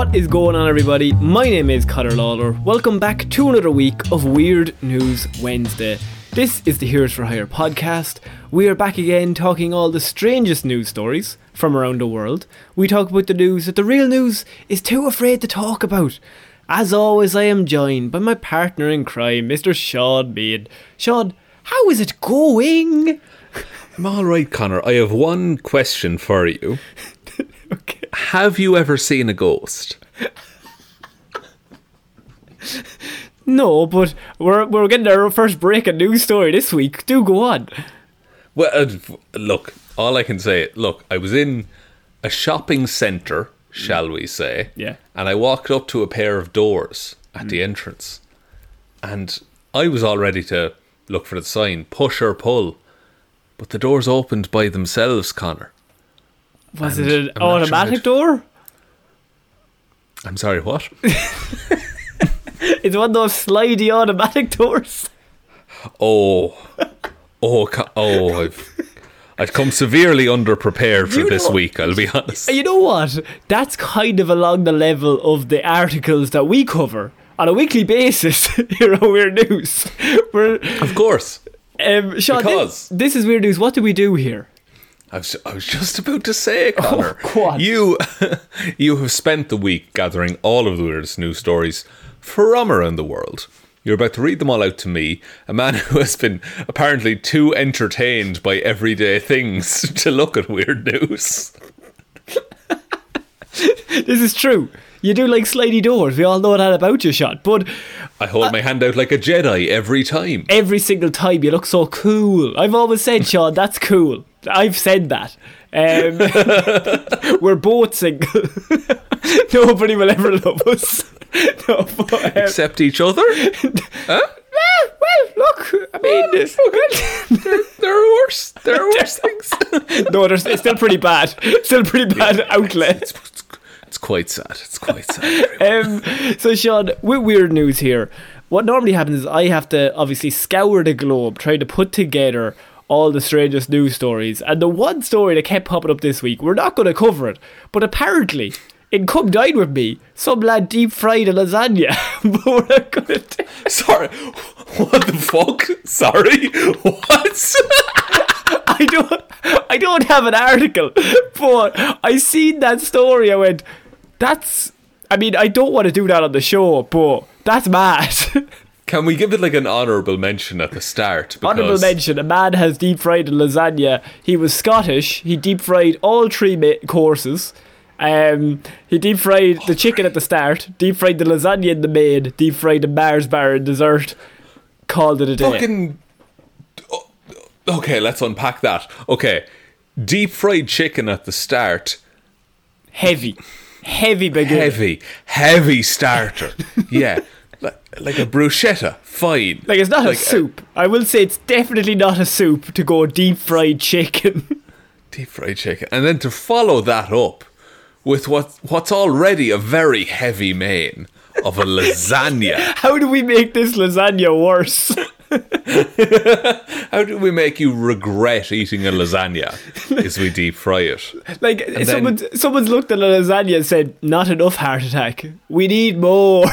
What is going on, everybody? My name is Conor Lawler. Welcome back to another week of Weird News Wednesday. This is the Heroes for Hire podcast. We are back again talking all the strangest news stories from around the world. We talk about the news that the real news is too afraid to talk about. As always, I am joined by my partner in crime, Mr. Shaun Mead. Shaun, how is it going? I'm alright, Connor. I have one question for you. Okay. Have you ever seen a ghost? No, but we're getting our first break of news story this week. Do go on. Well, look, all I can say, look, I was in a shopping centre, shall we say, yeah, and I walked up to a pair of doors at the entrance, and I was all ready to look for the sign, push or pull. But the doors opened by themselves, Connor. Was and it an automatic door? I'm sorry, what? It's one of those slidey automatic doors. Oh! I've come severely underprepared for this week, I'll be honest. You know what? That's kind of along the level of the articles that we cover on a weekly basis here on Weird News. Of course. Shaun, this is Weird News. What do we do here? I was just about to say, Connor. Oh, you have spent the week gathering all of the weirdest news stories from around the world. You're about to read them all out to me, a man who has been apparently too entertained by everyday things to look at weird news. This is true. You do like slidey doors. We all know that about you, Shaun. But I hold my hand out like a Jedi every time. Every single time. You look so cool. I've always said, Shaun, that's cool. I've said that. We're both single. Nobody will ever love us. No, but, except each other? Huh? Well, look, I mean, there are worse things. No, it's still pretty bad. Outlet. It's quite sad. So, Shaun, with weird news here, what normally happens is I have to obviously scour the globe, trying to put together all the strangest news stories. And the one story that kept popping up this week, we're not going to cover it, but apparently, in Come Dine With Me, some lad deep fried a lasagna. But we're not going to... Sorry. What the fuck? Sorry. What? I don't have an article, but I seen that story. I went, I don't want to do that on the show, but that's mad. Can we give it like an honourable mention at the start? Honourable mention. A man has deep fried a lasagna. He was Scottish. He deep fried all three courses. He deep fried the chicken at the start, deep fried the lasagna in the main, deep fried the Mars bar in dessert. Called it a day. Okay, let's unpack that. Okay, deep fried chicken at the start. Heavy beginner. Heavy starter. Yeah, like a bruschetta, fine. Like it's not like a soup. I will say it's definitely not a soup to go deep fried chicken. Deep fried chicken. And then to follow that up with what's already a very heavy main of a lasagna. How do we make this lasagna worse? How do we make you regret eating a lasagna as we deep fry it? Like, and someone's looked at a lasagna and said, not enough heart attack. We need more.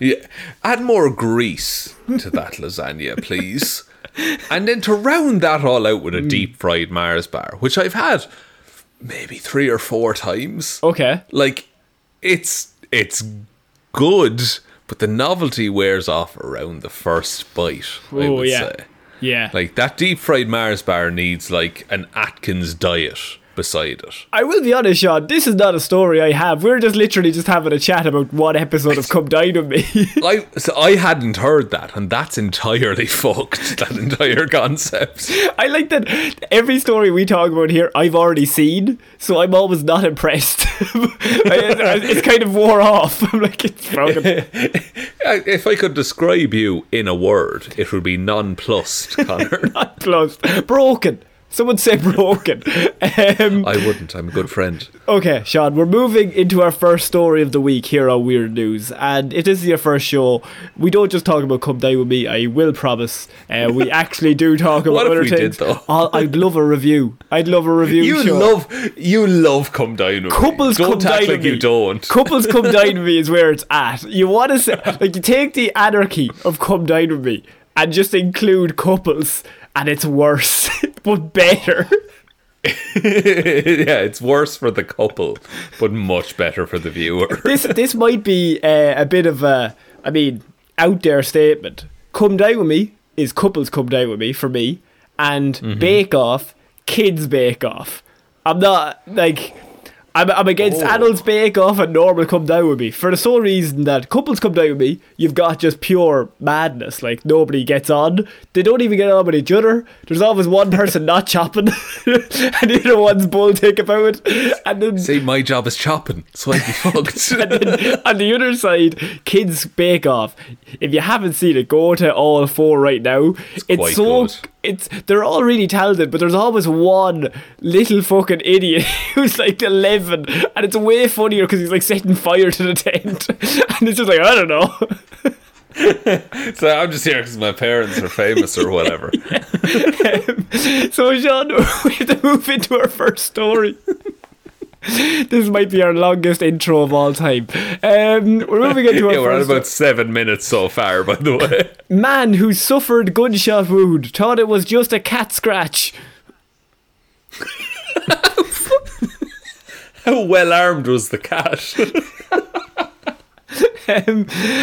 Yeah. Add more grease to that lasagna, please. And then to round that all out with a deep fried Mars bar, which I've had maybe 3 or 4 times. Okay. Like, it's good, but the novelty wears off around the first bite, I would say. Yeah. Like, that deep-fried Mars bar needs, like, an Atkins diet beside it. I will be honest, Shaun, this is not a story I have. We're just having a chat about one episode of Come Dine With Me. I hadn't heard that, and that's entirely fucked, that entire concept. I like that every story we talk about here, I've already seen, so I'm always not impressed. It's kind of wore off. I'm like, it's wrong. If I could describe you in a word, it would be nonplussed, Connor. Broken. Someone say broken. I wouldn't. I'm a good friend. Okay, Shaun, we're moving into our first story of the week here on Weird News. And if this is your first show, we don't just talk about Come Dine With Me, I will promise. We actually do talk about other things. What if we did, though? I'd love a review. You love Come Dine With Couples Me. Couples Come Dine With Me. Don't act like you don't. Couples Come Dine With Me is where it's at. You want to say, like, you take the anarchy of Come Dine With Me and just include couples, and it's worse, but better. Yeah, it's worse for the couple, but much better for the viewer. This might be a bit of a, I mean, out there statement. Come Dine With Me is Couples Come Dine With Me for me, and Bake Off, Kids Bake Off. I'm not, like, I'm against Adults Bake Off and normal Come Dine With Me for the sole reason that Couples Come Dine With Me, you've got just pure madness. Like, nobody gets on. They don't even get on with each other. There's always one person not chopping and the other one's bull-tick about it. And then, see, my job is chopping, so I'd be fucked. And then, on the other side, Kids Bake Off. If you haven't seen it, go to all four right now. It's so good. They're all really talented, but there's always one little fucking idiot who's like 11, and it's way funnier because he's like setting fire to the tent, and it's just like, I don't know. So I'm just here because my parents are famous or whatever. Yeah. So Shaun, we have to move into our first story. This might be our longest intro of all time. We're moving into our we're at about 7 minutes so far, by the way. Man who suffered gunshot wound thought it was just a cat scratch. How well armed was the cat?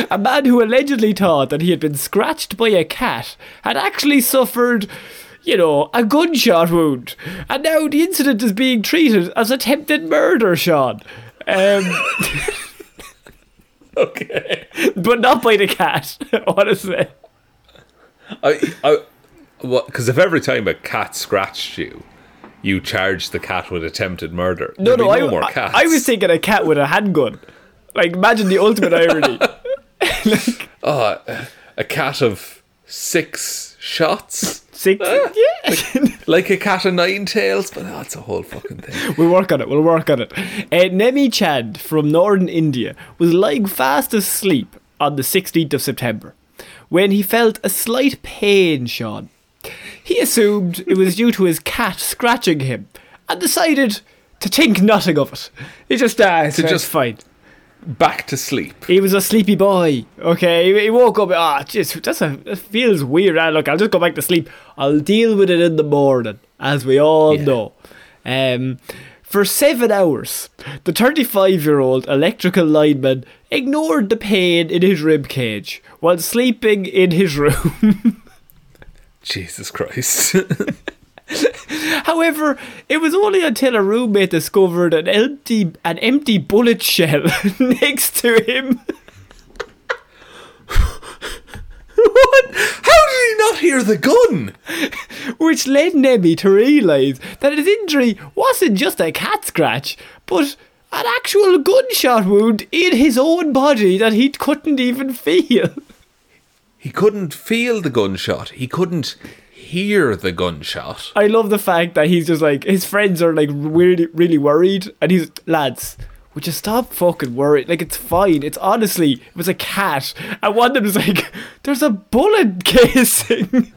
A man who allegedly thought that he had been scratched by a cat had actually suffered, you know, a gunshot wound. And now the incident is being treated as attempted murder, Shaun. Okay. But not by the cat, honestly. Because if every time a cat scratched you, you charged the cat with attempted murder. No, I was thinking a cat with a handgun. Like, imagine the ultimate irony. A cat of 6 shots... Yeah. Like a cat of 9 tails, but that's a whole fucking thing. We'll work on it. Nemi Chand from northern India was lying fast asleep on the 16th of September when he felt a slight pain, Shaun. He assumed it was due to his cat scratching him and decided to think nothing of it. He just died. So just fine. Back to sleep. He was a sleepy boy. Okay, he woke up. That feels weird. Look, I'll just go back to sleep. I'll deal with it in the morning, as we all know. For 7 hours, the 35-year-old electrical lineman ignored the pain in his rib cage while sleeping in his room. Jesus Christ. However, it was only until a roommate discovered an empty bullet shell next to him. What? How did he not hear the gun? Which led Nemi to realise that his injury wasn't just a cat scratch, but an actual gunshot wound in his own body that he couldn't even feel. He couldn't feel the gunshot. He couldn't hear the gunshot. I love the fact that he's just like, his friends are like really, really worried, and he's, lads, would you stop fucking worrying? Like, it's fine. It's honestly, it was a cat. And one of them is like, there's a bullet casing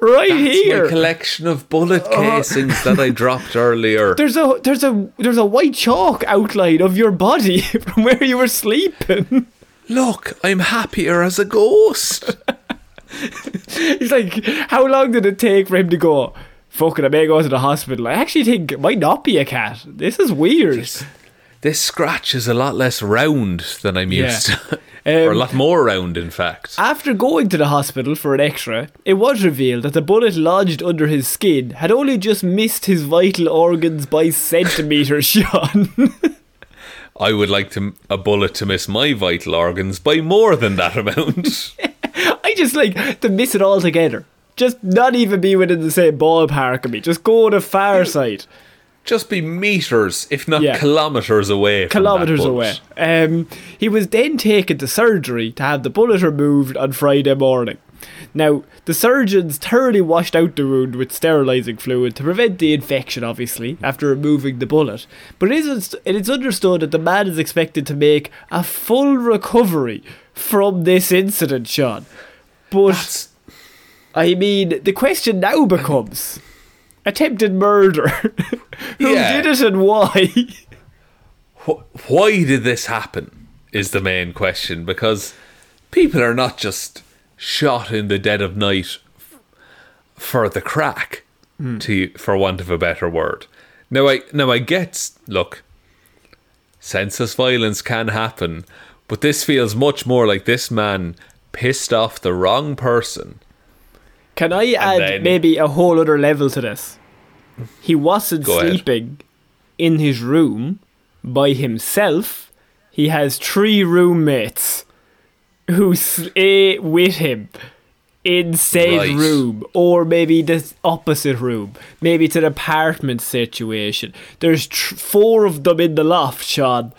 right here. My collection of bullet casings that I dropped earlier. There's a white chalk outline of your body from where you were sleeping. Look, I'm happier as a ghost. He's like, how long did it take for him to go, fucking, I may go to the hospital? I actually think it might not be a cat. This is weird. This scratch is a lot less round than I'm used to. Or a lot more round, in fact. After going to the hospital for an x-ray, it was revealed that the bullet lodged under his skin had only just missed his vital organs by centimetres, Shaun. I would like a bullet to miss my vital organs by more than that amount. I just like to miss it all together. Just not even be within the same ballpark of me. Just go to the far side. Just be meters, if not kilometers away. He was then taken to surgery to have the bullet removed on Friday morning. Now, the surgeons thoroughly washed out the wound with sterilising fluid to prevent the infection, obviously, after removing the bullet. But it is understood that the man is expected to make a full recovery from this incident, Shaun. But, I mean, the question now becomes... attempted murder. Who did it and why? Why did this happen is the main question, because people are not just shot in the dead of night for the crack, for want of a better word. Now I get, look, senseless violence can happen, but this feels much more like this man pissed off the wrong person. Can I add maybe a whole other level to this? He wasn't sleeping in his room by himself. He has three roommates who stay with him in said room, or maybe the opposite room. Maybe it's an apartment situation. There's four of them in the loft, Shaun,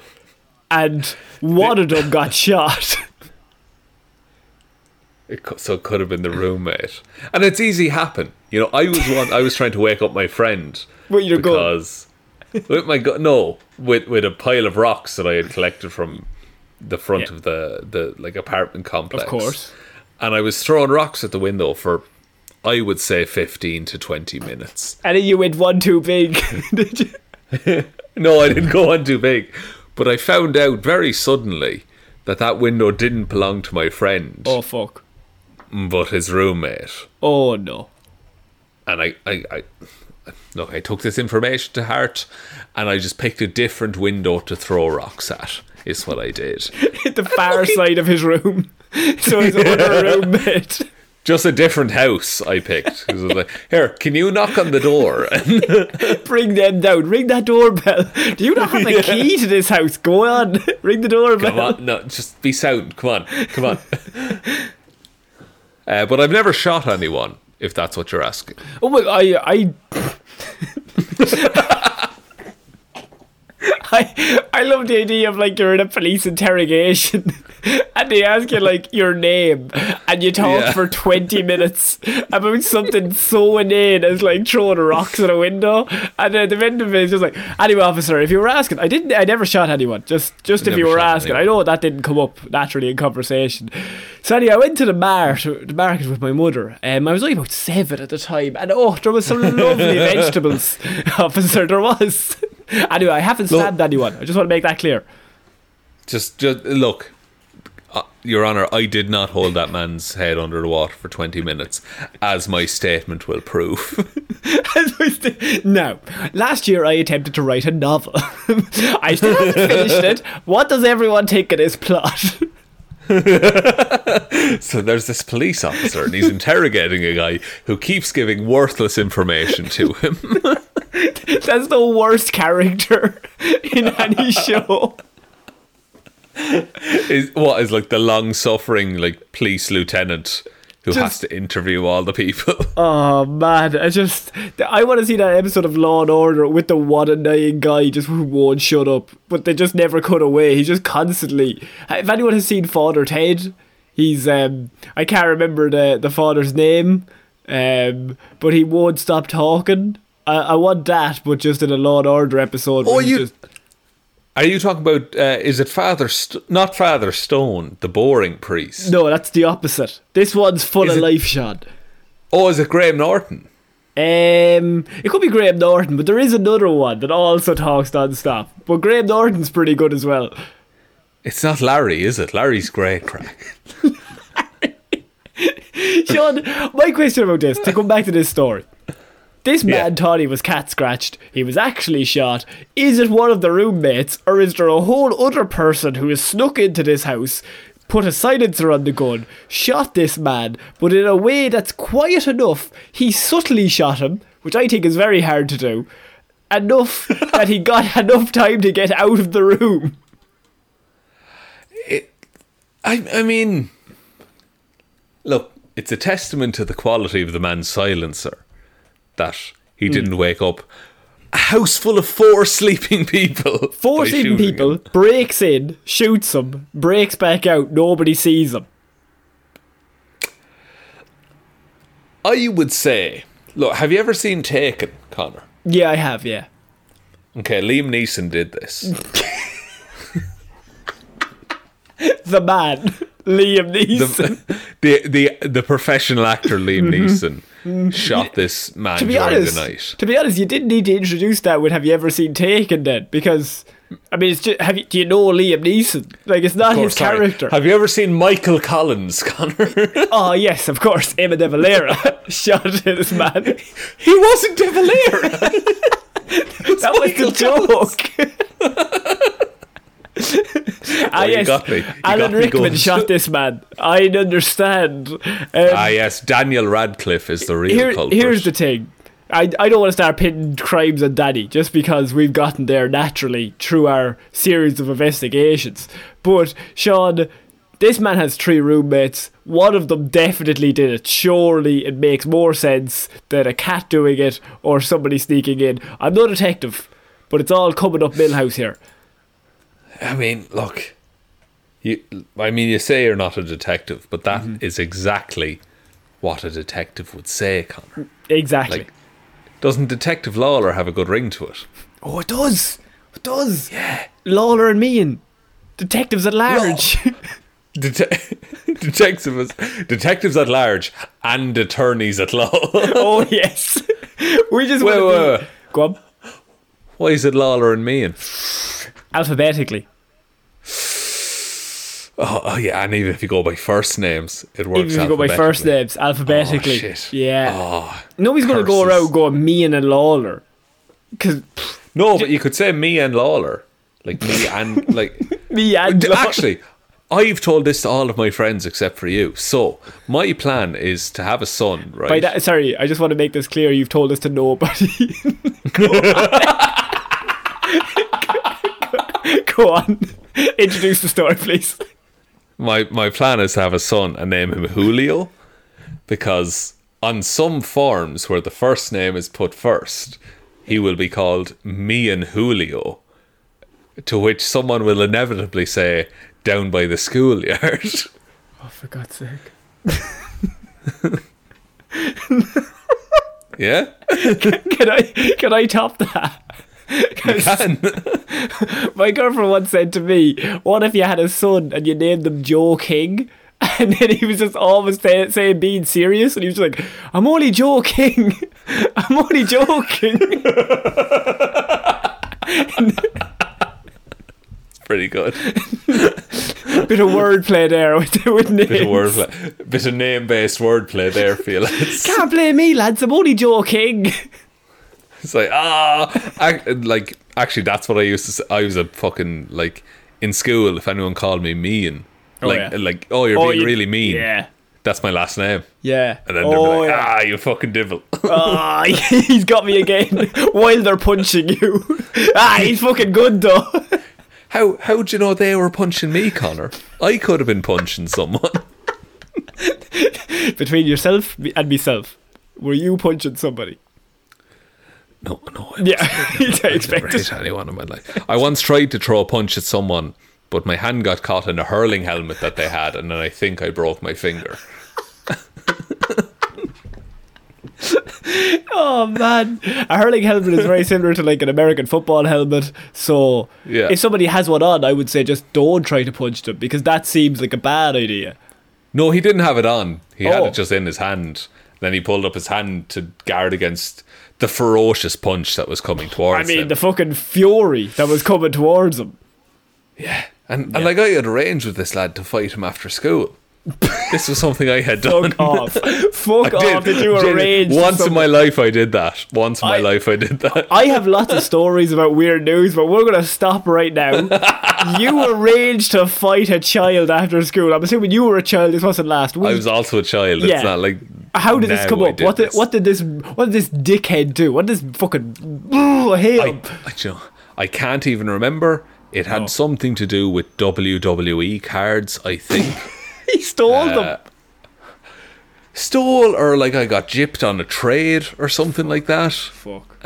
and one of them got shot. So it could have been the roommate, and it's easy happen. You know, I was trying to wake up my friend with a pile of rocks that I had collected from the front of the like apartment complex, of course. And I was throwing rocks at the window for, I would say, 15 to 20 minutes. And you went one too big, did you? No, I didn't go one too big, but I found out very suddenly that window didn't belong to my friend. Oh fuck. But his roommate. Oh no. And I took this information to heart, and I just picked a different window to throw rocks at, is what I did. The far side of his room. So his other roommate. Just a different house I picked. It was like, here, can you knock on the door? Bring them down. Ring that doorbell. Do you not have a key to this house? Go on. Ring the doorbell. Come on. No, just be sound. Come on. But I've never shot anyone, if that's what you're asking. Oh, well, I love the idea of, like, you're in a police interrogation and they ask you, like, your name, and you talk for 20 minutes about something so inane as, like, throwing rocks at a window, and then at the end of it is just like, anyway, officer, if you were asking, I never shot anyone, just if you were asking. Anyone. I know that didn't come up naturally in conversation. So anyway, I went to the market with my mother. I was only about 7 at the time, and there was some lovely vegetables, officer, there was. Anyway, I haven't stabbed anyone. I just want to make that clear. Just look, Your Honour, I did not hold that man's head under the water for 20 minutes, as my statement will prove. No. Last year I attempted to write a novel. I still haven't finished it. What does everyone think of this plot? So there's this police officer, and he's interrogating a guy who keeps giving worthless information to him. That's the worst character in any show. Is like the long-suffering, like, police lieutenant who has to interview all the people. Oh man, I want to see that episode of Law and Order with the one annoying guy just who won't shut up, but they just never cut away. He's just constantly. If anyone has seen Father Ted, he's I can't remember the father's name, but he won't stop talking. I want that, but just in a Law and Order episode. Oh, are you talking about? Is it not Father Stone, the boring priest? No, that's the opposite. This one's full of life, Shaun. Oh, is it Graham Norton? It could be Graham Norton, but there is another one that also talks nonstop. But Graham Norton's pretty good as well. It's not Larry, is it? Larry's great crack. Shaun, my question about this, to come back to this story. This man thought he was cat scratched. He was actually shot. Is it one of the roommates, or is there a whole other person who has snuck into this house, put a silencer on the gun, shot this man, but in a way that's quiet enough, he subtly shot him, which I think is very hard to do, enough that he got enough time to get out of the room? I mean, look, it's a testament to the quality of the man's silencer that he didn't wake up a house full of four sleeping people. Four sleeping people, breaks in, shoots them, breaks back out, nobody sees them. I would say, look, have you ever seen Taken, Connor? Yeah, I have, yeah. Okay, Liam Neeson did this. The man, Liam Neeson. The professional actor, Liam Neeson, shot this man during the night. To be honest, you didn't need to introduce that with "Have you ever seen Taken?" then, because... I mean, it's just, do you know Liam Neeson? Like, it's not his character. Have you ever seen Michael Collins, Connor? Oh, yes, of course. Éamon de Valera shot this man. He wasn't de Valera. That was the joke. Yes, got me. Alan Rickman shot this man. I understand. Yes, Daniel Radcliffe is the real culprit. Here's the thing. I don't want to start pinning crimes on Danny just because we've gotten there naturally through our series of investigations. But, Shaun, this man has 3 roommates. One of them definitely did it. Surely it makes more sense than a cat doing it or somebody sneaking in. I'm no detective, but it's all coming up Millhouse here. I mean, look, you say you're not a detective, but that is exactly what a detective would say, Connor. Exactly. Like, doesn't Detective Lawler have a good ring to it? Oh, it does. It does. Yeah. Lawler and Meehan. Detectives at large. Detectives at large and attorneys at law. Oh, yes. We just want to... Go on. Why is it Lawler and Meehan? Alphabetically. Oh, yeah, and even if you go by first names, it works. Even if you go by first names, alphabetically. Oh, shit. Yeah. Oh, nobody's going to go around going Meehan and Lawler. But you could say me and Lawler. Like, me and... like me and Lawler. Actually, I've told this to all of my friends except for you. So, my plan is to have a son, right? Sorry, I just want to make this clear. You've told this to nobody. Go on. Introduce the story, please. My plan is to have a son and name him Julio, because on some forms where the first name is put first, he will be called Me and Julio, to which someone will inevitably say, down by the schoolyard. Oh, for God's sake. Yeah? Can I top that? My girlfriend once said to me, what if you had a son and you named him Joe King, and then he was just always saying being serious, and he was just like, I'm only joking. It's pretty good. Bit of wordplay there with names. Bit of name based wordplay there for you lads. Can't blame me, lads, I'm only Joe King. It's like, actually, that's what I used to say. I was a fucking, like, in school, if anyone called me mean, you're being really mean. Yeah. That's my last name. Yeah. And then they're like, you fucking divil. He's got me again while they're punching you. He's fucking good, though. How do you know they were punching me, Connor? I could have been punching someone. Between yourself and myself, were you punching somebody? No. I expected. Never hit anyone in my life. I once tried to throw a punch at someone, but my hand got caught in a hurling helmet that they had, and then I think I broke my finger. Oh man, a hurling helmet is very similar to like an American football helmet. So if somebody has one on, I would say just don't try to punch them, because that seems like a bad idea. No, he didn't have it on. He had it just in his hand. Then he pulled up his hand to guard against the ferocious punch that was coming towards him. I mean, the fucking fury that was coming towards him. Yeah. And like, I had arranged with this lad to fight him after school. This was something I had done. Fuck off. Once in my life I did that. I have lots of stories about weird news, but we're going to stop right now. You arranged to fight a child after school. I'm assuming you were a child. This wasn't last week. I was also a child. Yeah. It's not like... How did this come up? What did this dickhead do? What did this fucking... I hate him. I can't even remember. It had something to do with WWE cards, I think. He stole them. Stole, or like I got gypped on a trade or something like that. Fuck.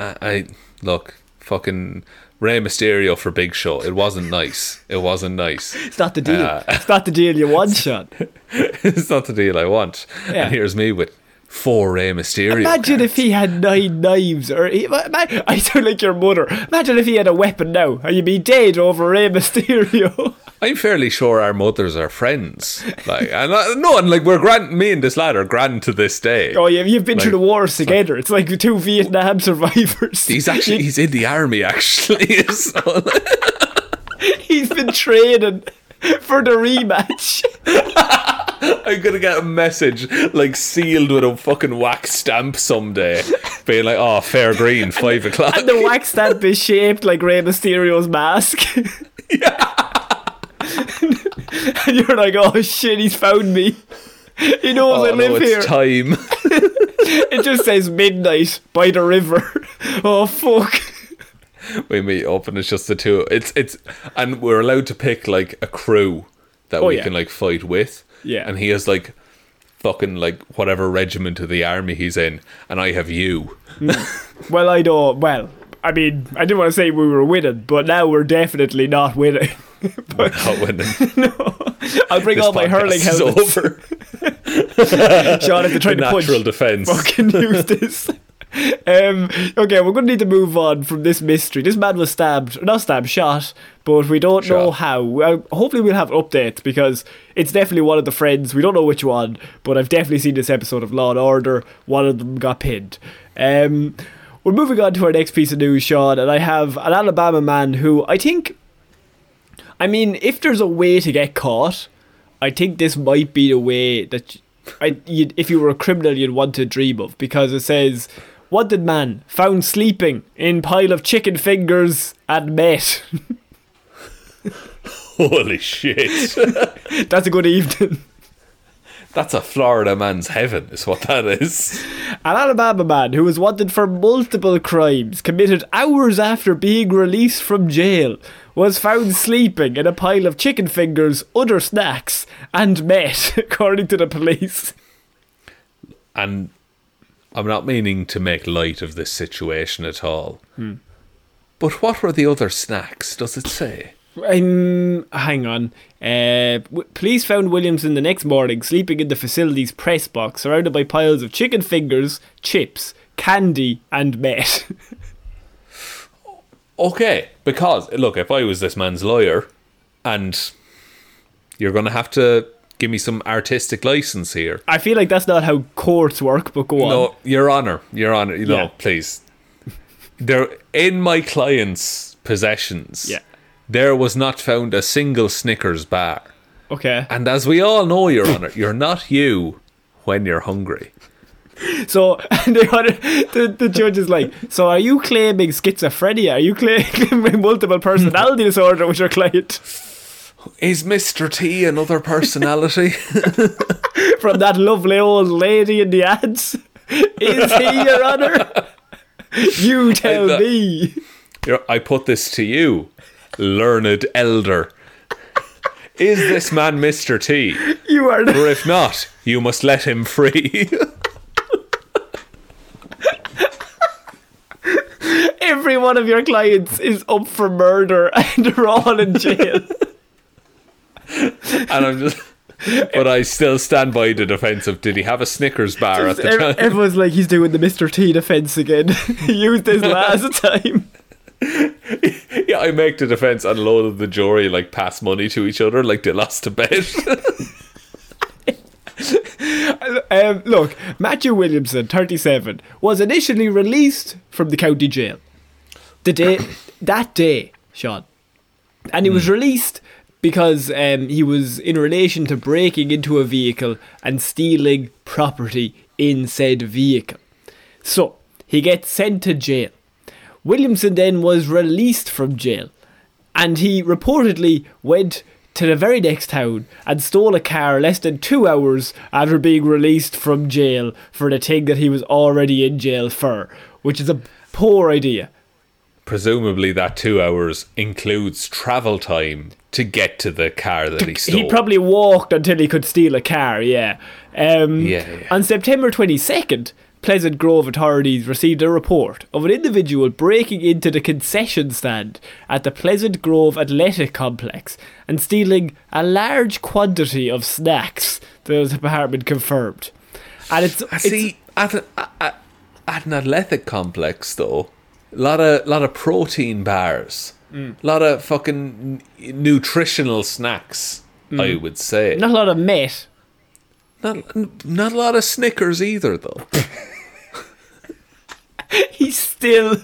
Fucking Rey Mysterio for Big Show. It wasn't nice. It's not the deal. It's not the deal you want, Shaun. It's not the deal I want. Yeah. And here's me with for Rey Mysterio. Imagine if he had 9 knives, or I sound like your mother. Imagine if he had a weapon now, and you'd be dead over Rey Mysterio. I'm fairly sure our mothers are friends. Like, and we're me and this lad are grand to this day. Oh yeah, you've been through the wars together. It's like the two Vietnam survivors. He's in the army actually. So. He's been training for the rematch. I'm gonna get a message like sealed with a fucking wax stamp someday, being like, "Oh, fair green, 5 o'clock." And the wax stamp is shaped like Rey Mysterio's mask. Yeah. And you're like, oh shit, he's found me. He knows I live here. It's time. It just says midnight by the river. Oh fuck. We meet up and it's just the two. It's and we're allowed to pick like a crew that we can like fight with. Yeah. And he has like fucking like whatever regiment of the army he's in, and I have you. Well, I didn't want to say we were winning, but now we're definitely not winning. We're not winning. No, I'll bring all my hurling helmets over. Shaun, if you're trying to punch, natural defence, fucking use this. Okay, we're going to need to move on from this mystery. This man was shot, but we don't know how. Hopefully we'll have updates, because it's definitely one of the friends. We don't know which one, but I've definitely seen this episode of Law and Order. One of them got pinned. We're moving on to our next piece of news, Shaun, and I have an Alabama man who if there's a way to get caught, I think this might be the way that if you were a criminal you'd want to dream of, because it says, wanted man found sleeping in pile of chicken fingers and met. Holy shit. That's a good evening. That's a Florida man's heaven, is what that is. An Alabama man who was wanted for multiple crimes committed hours after being released from jail was found sleeping in a pile of chicken fingers, other snacks, and met, according to the police. And I'm not meaning to make light of this situation at all. But what were the other snacks, does it say? Hang on. Police found Williamson the next morning sleeping in the facility's press box, surrounded by piles of chicken fingers, chips, candy, and meth. Okay, because look, if I was this man's lawyer, and you're going to have to give me some artistic license here. I feel like that's not how courts work, but go on. No, Your Honour. No, please. They're in my client's possessions. Yeah. There was not found a single Snickers bar. Okay. And as we all know, Your Honour, you're not you when you're hungry. So, and the judge is like, so are you claiming schizophrenia? Are you claiming multiple personality disorder with your client? Is Mr. T another personality? From that lovely old lady in the ads? Is he, Your Honour? You tell me. I put this to you, learned elder. Is this man Mr. T? You are not. Or if not, you must let him free. Every one of your clients is up for murder and they're all in jail. And but I still stand by the defence of, did he have a Snickers bar at the time? Everyone's like, he's doing the Mr. T defence again. He used this last time. Yeah, I make the defence and a load of the jury like pass money to each other like they lost a bet. Look, Matthew Williamson, 37, was initially released from the county jail that day, Shaun, and he was released because he was in relation to breaking into a vehicle and stealing property in said vehicle. So he gets sent to jail. Williamson then was released from jail, and he reportedly went to the very next town and stole a car less than 2 hours after being released from jail for the thing that he was already in jail for, which is a poor idea. Presumably that 2 hours includes travel time to get to the car that he stole. He probably walked until he could steal a car, yeah. On September 22nd, Pleasant Grove authorities received a report of an individual breaking into the concession stand at the Pleasant Grove Athletic Complex and stealing a large quantity of snacks, the department confirmed. And I had an athletic complex though. A lot of protein bars. Mm. A lot of fucking nutritional snacks, I would say. Not a lot of meat. Not a lot of Snickers either, though. You still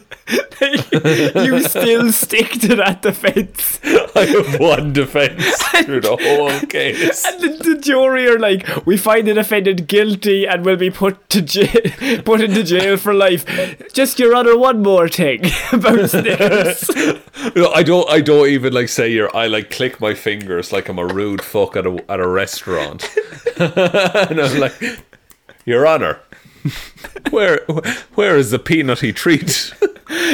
stick to that defence. I have one defence through the whole case. And the jury are like, we find the defendant guilty and will be put into jail for life. Just, Your Honour, one more thing about Snickers. You know, I don't even like say I like click my fingers like I'm a rude fuck at a restaurant. And I'm like, Your Honour, where is the peanutty treat?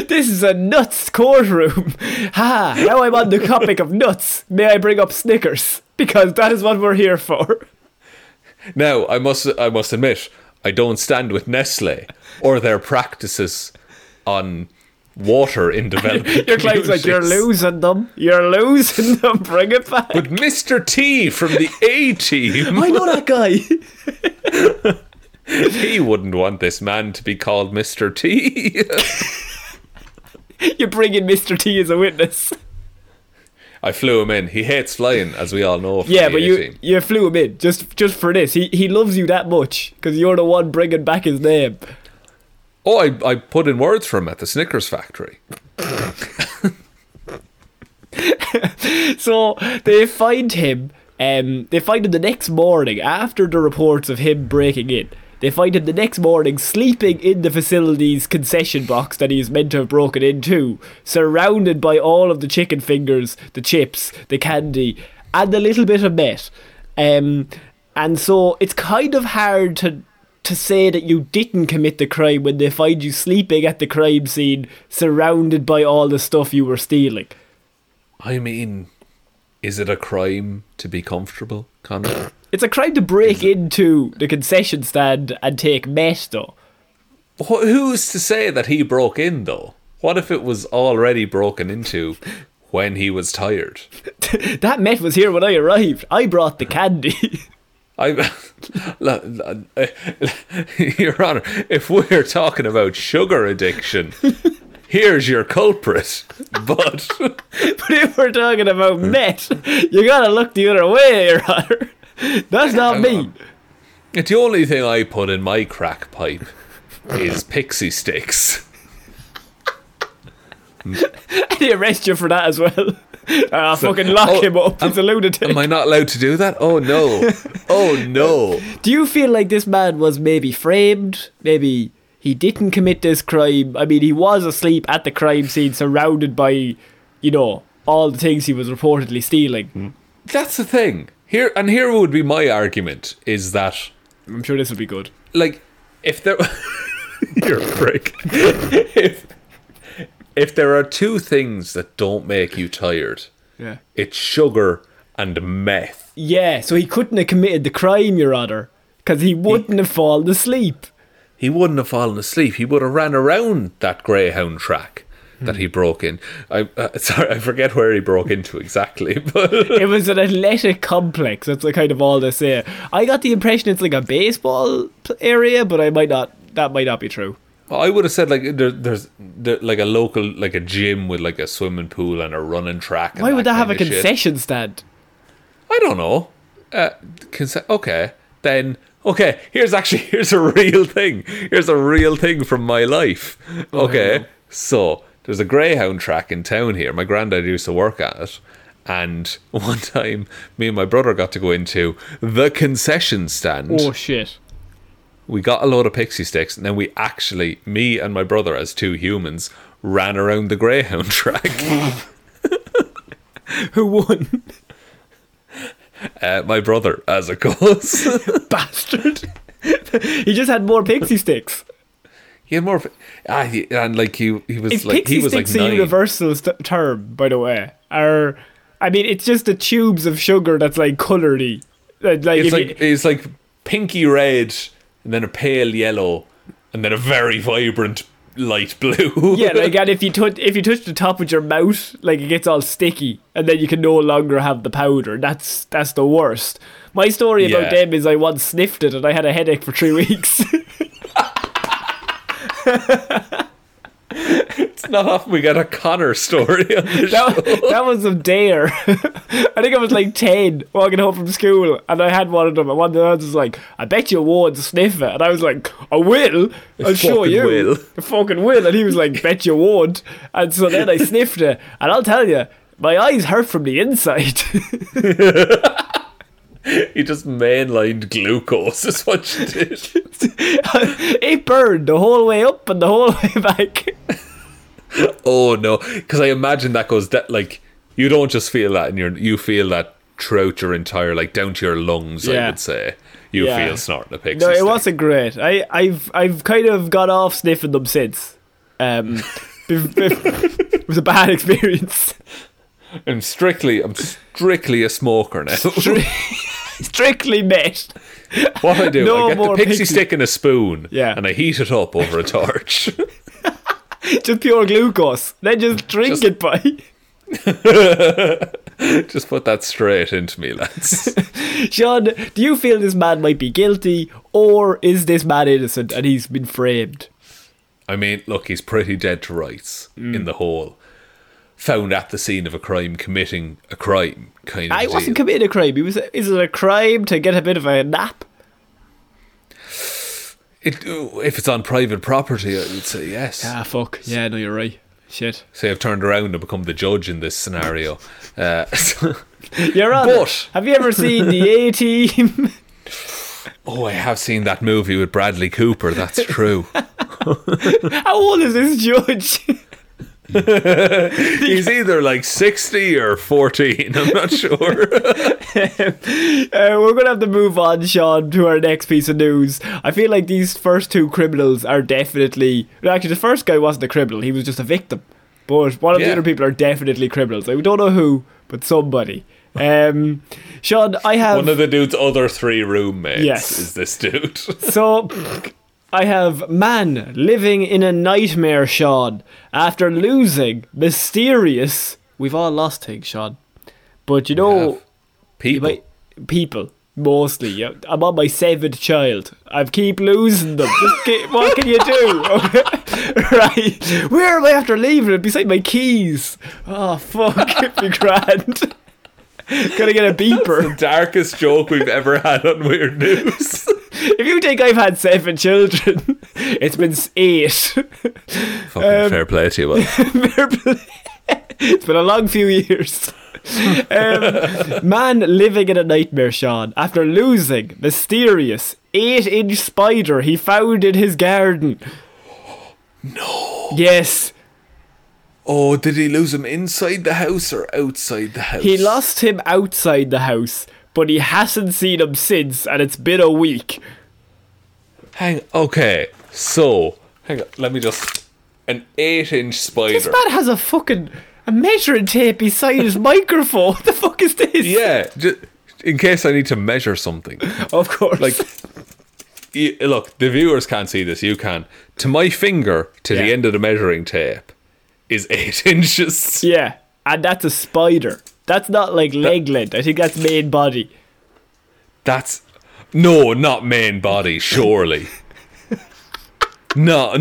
This is a nuts courtroom. Now I'm on the topic of nuts. May I bring up Snickers? Because that is what we're here for. Now, I must admit, I don't stand with Nestle or their practices on water in development. Your client's like, you're losing them, bring it back. But Mr. T from the A-Team. I know that guy. He wouldn't want this man to be called Mr. T. You bring in Mr. T as a witness. I flew him in. He hates flying, as we all know. Yeah, but you flew him in just for this. He loves you that much because you're the one bringing back his name. Oh, I put in words for him at the Snickers factory. So they find him. They find him the next morning after the reports of him breaking in. They find him the next morning sleeping in the facility's concession box that he is meant to have broken into, surrounded by all of the chicken fingers, the chips, the candy, and a little bit of meat. And so it's kind of hard to say that you didn't commit the crime when they find you sleeping at the crime scene, surrounded by all the stuff you were stealing. I mean, is it a crime to be comfortable, Connor? It's a crime to break into the concession stand and take meat, though. Who's to say that he broke in, though? What if it was already broken into when he was tired? That meat was here when I arrived. I brought the candy. Your Honour, if we're talking about sugar addiction, here's your culprit. But if we're talking about meat, you gotta look the other way, Your Honour. That's not me. The only thing I put in my crack pipe is pixie sticks. And they arrest you for that as well. I'll fucking lock him up. He's a lunatic. Am I not allowed to do that? Oh no. Oh no. Do you feel like this man was maybe framed? Maybe he didn't commit this crime? I mean, he was asleep at the crime scene, surrounded by, you know, all the things he was reportedly stealing. That's the thing. Here would be my argument, is that I'm sure this will be good. Like, if there you're a prick. If there are two things that don't make you tired, yeah, it's sugar and meth. Yeah, so he couldn't have committed the crime, Your Honour, because he wouldn't have fallen asleep. He wouldn't have fallen asleep. He would have ran around that greyhound track that he broke in. I forget where he broke into exactly. But it was an athletic complex. That's the kind of all they say. I got the impression it's like a baseball area, but I might not. That might not be true. I would have said like there's like a local, like a gym with like a swimming pool and a running track. And why would that have a concession stand? I don't know. Okay. Here's a real thing. Here's a real thing from my life. Okay, so there's a greyhound track in town here. My granddad used to work at it. And one time, me and my brother got to go into the concession stand. Oh, shit. We got a load of pixie sticks. And then we actually, me and my brother as two humans, ran around the greyhound track. Who won? My brother, as it goes. Bastard. He just had more pixie sticks. He had more, and like he was if like he was like 9. A universal term, by the way. Or, I mean, it's just the tubes of sugar that's like colouredy. It's like pinky red, and then a pale yellow, and then a very vibrant light blue. Yeah, like, and if you touch the top with your mouth, like, it gets all sticky, and then you can no longer have the powder. That's the worst. My story about them is I once sniffed it and I had a headache for 3 weeks. It's not often we got a Connor story on the show. That was a dare. I think I was like 10, walking home from school, and I had one of them, and one of the others was like, I bet you won't sniff it. And I was like, I will. I'll show you. I fucking will. And he was like, bet you won't. And so then I sniffed it, and I'll tell you, my eyes hurt from the inside. He just mainlined glucose is what you did. It burned the whole way up and the whole way back. Oh no, because I imagine that goes that, like, you don't just feel that in your, you feel that throughout your entire, like, down to your lungs. Yeah. I would say you feel snorting the pigs. No, it wasn't great. I've kind of got off sniffing them since. It was a bad experience. I'm strictly a smoker now. Strictly meshed. What I do, no, I get the pixie stick and a spoon, and I heat it up over a torch. Just pure glucose. Then just drink it, by. Just put that straight into me, lads. Shaun, do you feel this man might be guilty, or is this man innocent and he's been framed? I mean, look, he's pretty dead to rights in the hole. Found at the scene of a crime, committing a crime, kind of. I wasn't committing a crime. Is it a crime to get a bit of a nap? If it's on private property, I would say yes. Ah, fuck. Yeah, no, you're right. Shit. Say I've turned around and become the judge in this scenario. You're on. But have you ever seen The A-Team? Oh, I have seen that movie with Bradley Cooper. That's true. How old is this judge? He's either like 60 or 14, I'm not sure. We're going to have to move on, Shaun, to our next piece of news. I feel like these first two criminals are definitely, actually the first guy wasn't a criminal, he was just a victim, but one of the other people are definitely criminals. I don't know who, but somebody. Shaun, I have one of the dude's other three roommates is this dude. So I have man living in a nightmare, Shaun, after losing mysterious... We've all lost things, Shaun. But you know... People. People, mostly. I'm on my seventh child. I keep losing them. What can you do? Right. Where am I after leaving it? Beside my keys. Oh, fuck. It'd be grand. Gonna get a beeper. That's the darkest joke we've ever had on Weird News. If you think I've had 7 children, it's been 8. Fucking fair play to you, man. Fair play. It's been a long few years. Man living in a nightmare, Shaun, after losing mysterious 8-inch spider he found in his garden. No. Yes. Oh, did he lose him inside the house or outside the house? He lost him outside the house, but he hasn't seen him since, and it's been a week. Hang on, let me just... An 8-inch spider. This man has a measuring tape beside his microphone. What the fuck is this? Yeah, just in case I need to measure something. Of course. Like... look, the viewers can't see this, you can. To my finger, to the end of the measuring tape... is 8 inches. Yeah, and that's a spider. That's not like leg length. I think that's main body. No, not main body, surely. No.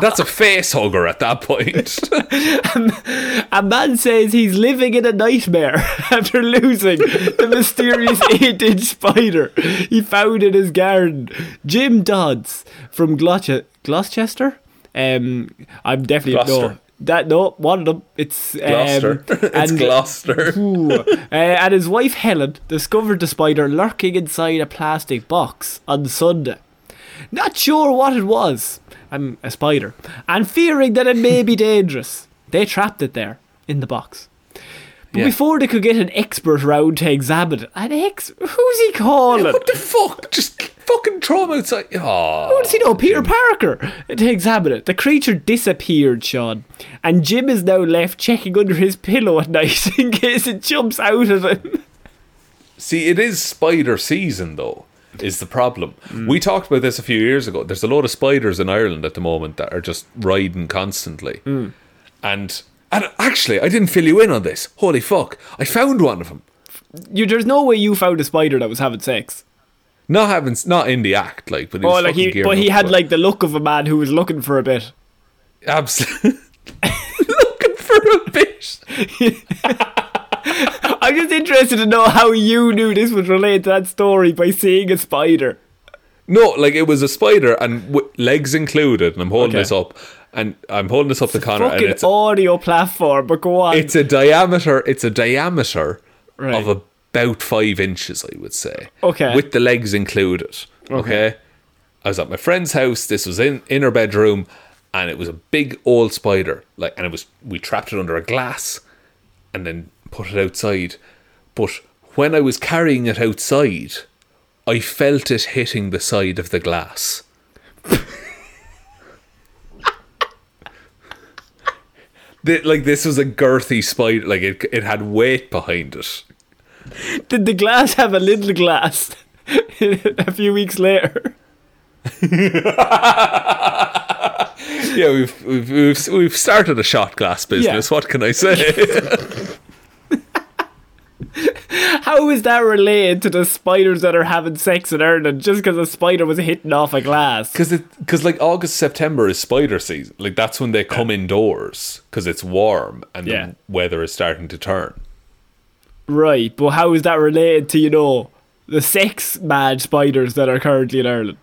That's a face hugger at that point. A man says he's living in a nightmare after losing the mysterious 8-inch spider he found in his garden. Jim Dodds from Gloucester? I'm definitely one of them. It's Gloucester. It's Gloucester. And his wife Helen discovered the spider lurking inside a plastic box on Sunday. Not sure what it was. I'm a spider, and fearing that it may be dangerous, they trapped it there in the box. But before they could get an expert round to examine it, who's he calling? What the fuck? Just. Fucking throw him outside. Aww. Who does he know? Peter Parker. To examine it. The creature disappeared, Shaun, and Jim is now left checking under his pillow at night in case it jumps out of him. See, it is spider season though, is the problem. We talked about this a few years ago. There's a lot of spiders in Ireland at the moment that are just riding constantly. And actually, I didn't fill you in on this. Holy fuck, I found one of them. There's no way you found a spider that was having sex. Not in the act, like, but he was fucking geared up. But he had like the look of a man who was looking for a bit. Absolutely. Looking for a bit. I'm just interested to know how you knew this would relate to that story by seeing a spider. No, like, it was a spider and legs included, and I'm holding this up. And I'm holding this up to Connor. Fucking and it's audio platform, but go on. It's a diameter right. of about 5 inches, I would say. Okay. With the legs included. Okay. I was at my friend's house. This was in her bedroom, and it was a big old spider. Like, and we trapped it under a glass, and then put it outside. But when I was carrying it outside, I felt it hitting the side of the glass. Like, this was a girthy spider. Like, it had weight behind it. Did the glass have a little glass a few weeks later? Yeah, we've started a shot glass business. Yeah. What can I say? How is that related to the spiders that are having sex in Ireland just because a spider was hitting off a glass? Because like August, September is spider season. Like, that's when they come indoors because it's warm and the weather is starting to turn. Right, but how is that related to, you know, the sex mad spiders that are currently in Ireland?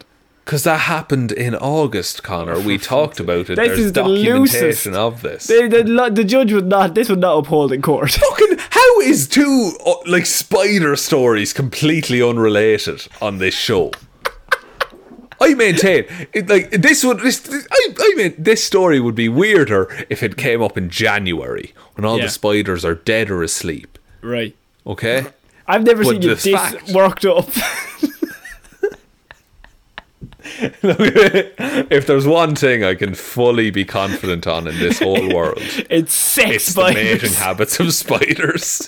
Because that happened in August, Connor. We talked about it. There's documentation of this. The judge would not uphold in court. Fucking how is two like spider stories completely unrelated on this show? I maintain it, like this story would be weirder if it came up in January when all the spiders are dead or asleep. Right. Okay. I've never seen you this worked up. If there's one thing I can fully be confident on in this whole world, it's spiders. The mating habits of spiders.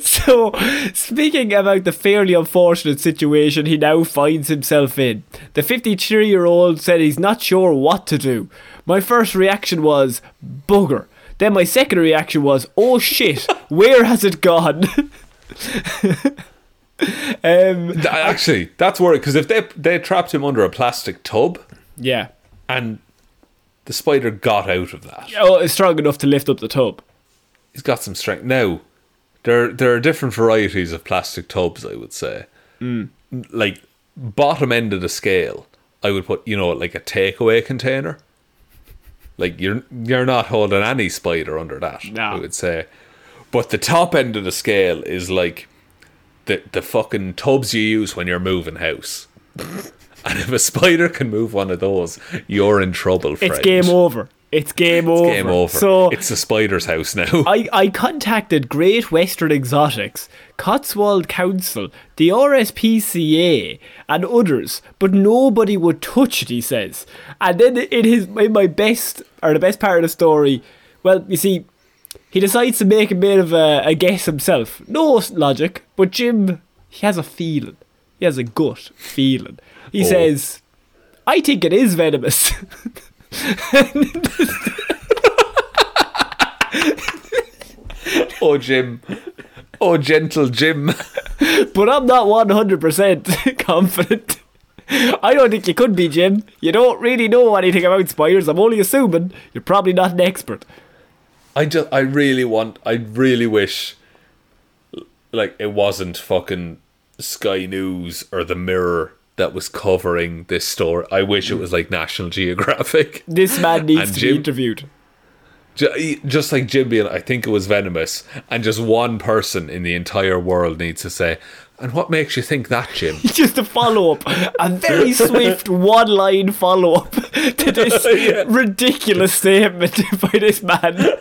So, speaking about the fairly unfortunate situation he now finds himself in, the 53-year-old said he's not sure what to do. My first reaction was, bugger. Then my second reaction was, oh shit, where has it gone? Actually, that's worried, because if they trapped him under a plastic tub, and the spider got out of that, it's strong enough to lift up the tub. He's got some strength. Now, there are different varieties of plastic tubs. I would say, like bottom end of the scale, I would put, you know, like a takeaway container. Like you're not holding any spider under that. No. I would say, but the top end of the scale is like. The fucking tubs you use when you're moving house. And if a spider can move one of those, you're in trouble, friend. It's game over. So, it's the spider's house now. I contacted Great Western Exotics, Cotswold Council, the RSPCA, and others, but nobody would touch it, he says. And then the best part of the story, well, you see, he decides to make a bit of a guess himself. No logic, but Jim, he has a feeling. He has a gut feeling. He says, I think it is venomous. Oh, Jim. Oh, gentle Jim. But I'm not 100% confident. I don't think you could be, Jim. You don't really know anything about spiders. I'm only assuming you're probably not an expert. I really wish, like, it wasn't fucking Sky News or The Mirror that was covering this story. I wish it was like National Geographic. This man needs to be interviewed. Just like Jim being, I think it was venomous, and just one person in the entire world needs to say, and what makes you think that, Jim? Just a follow-up. A very swift one-line follow-up to this ridiculous statement by this man.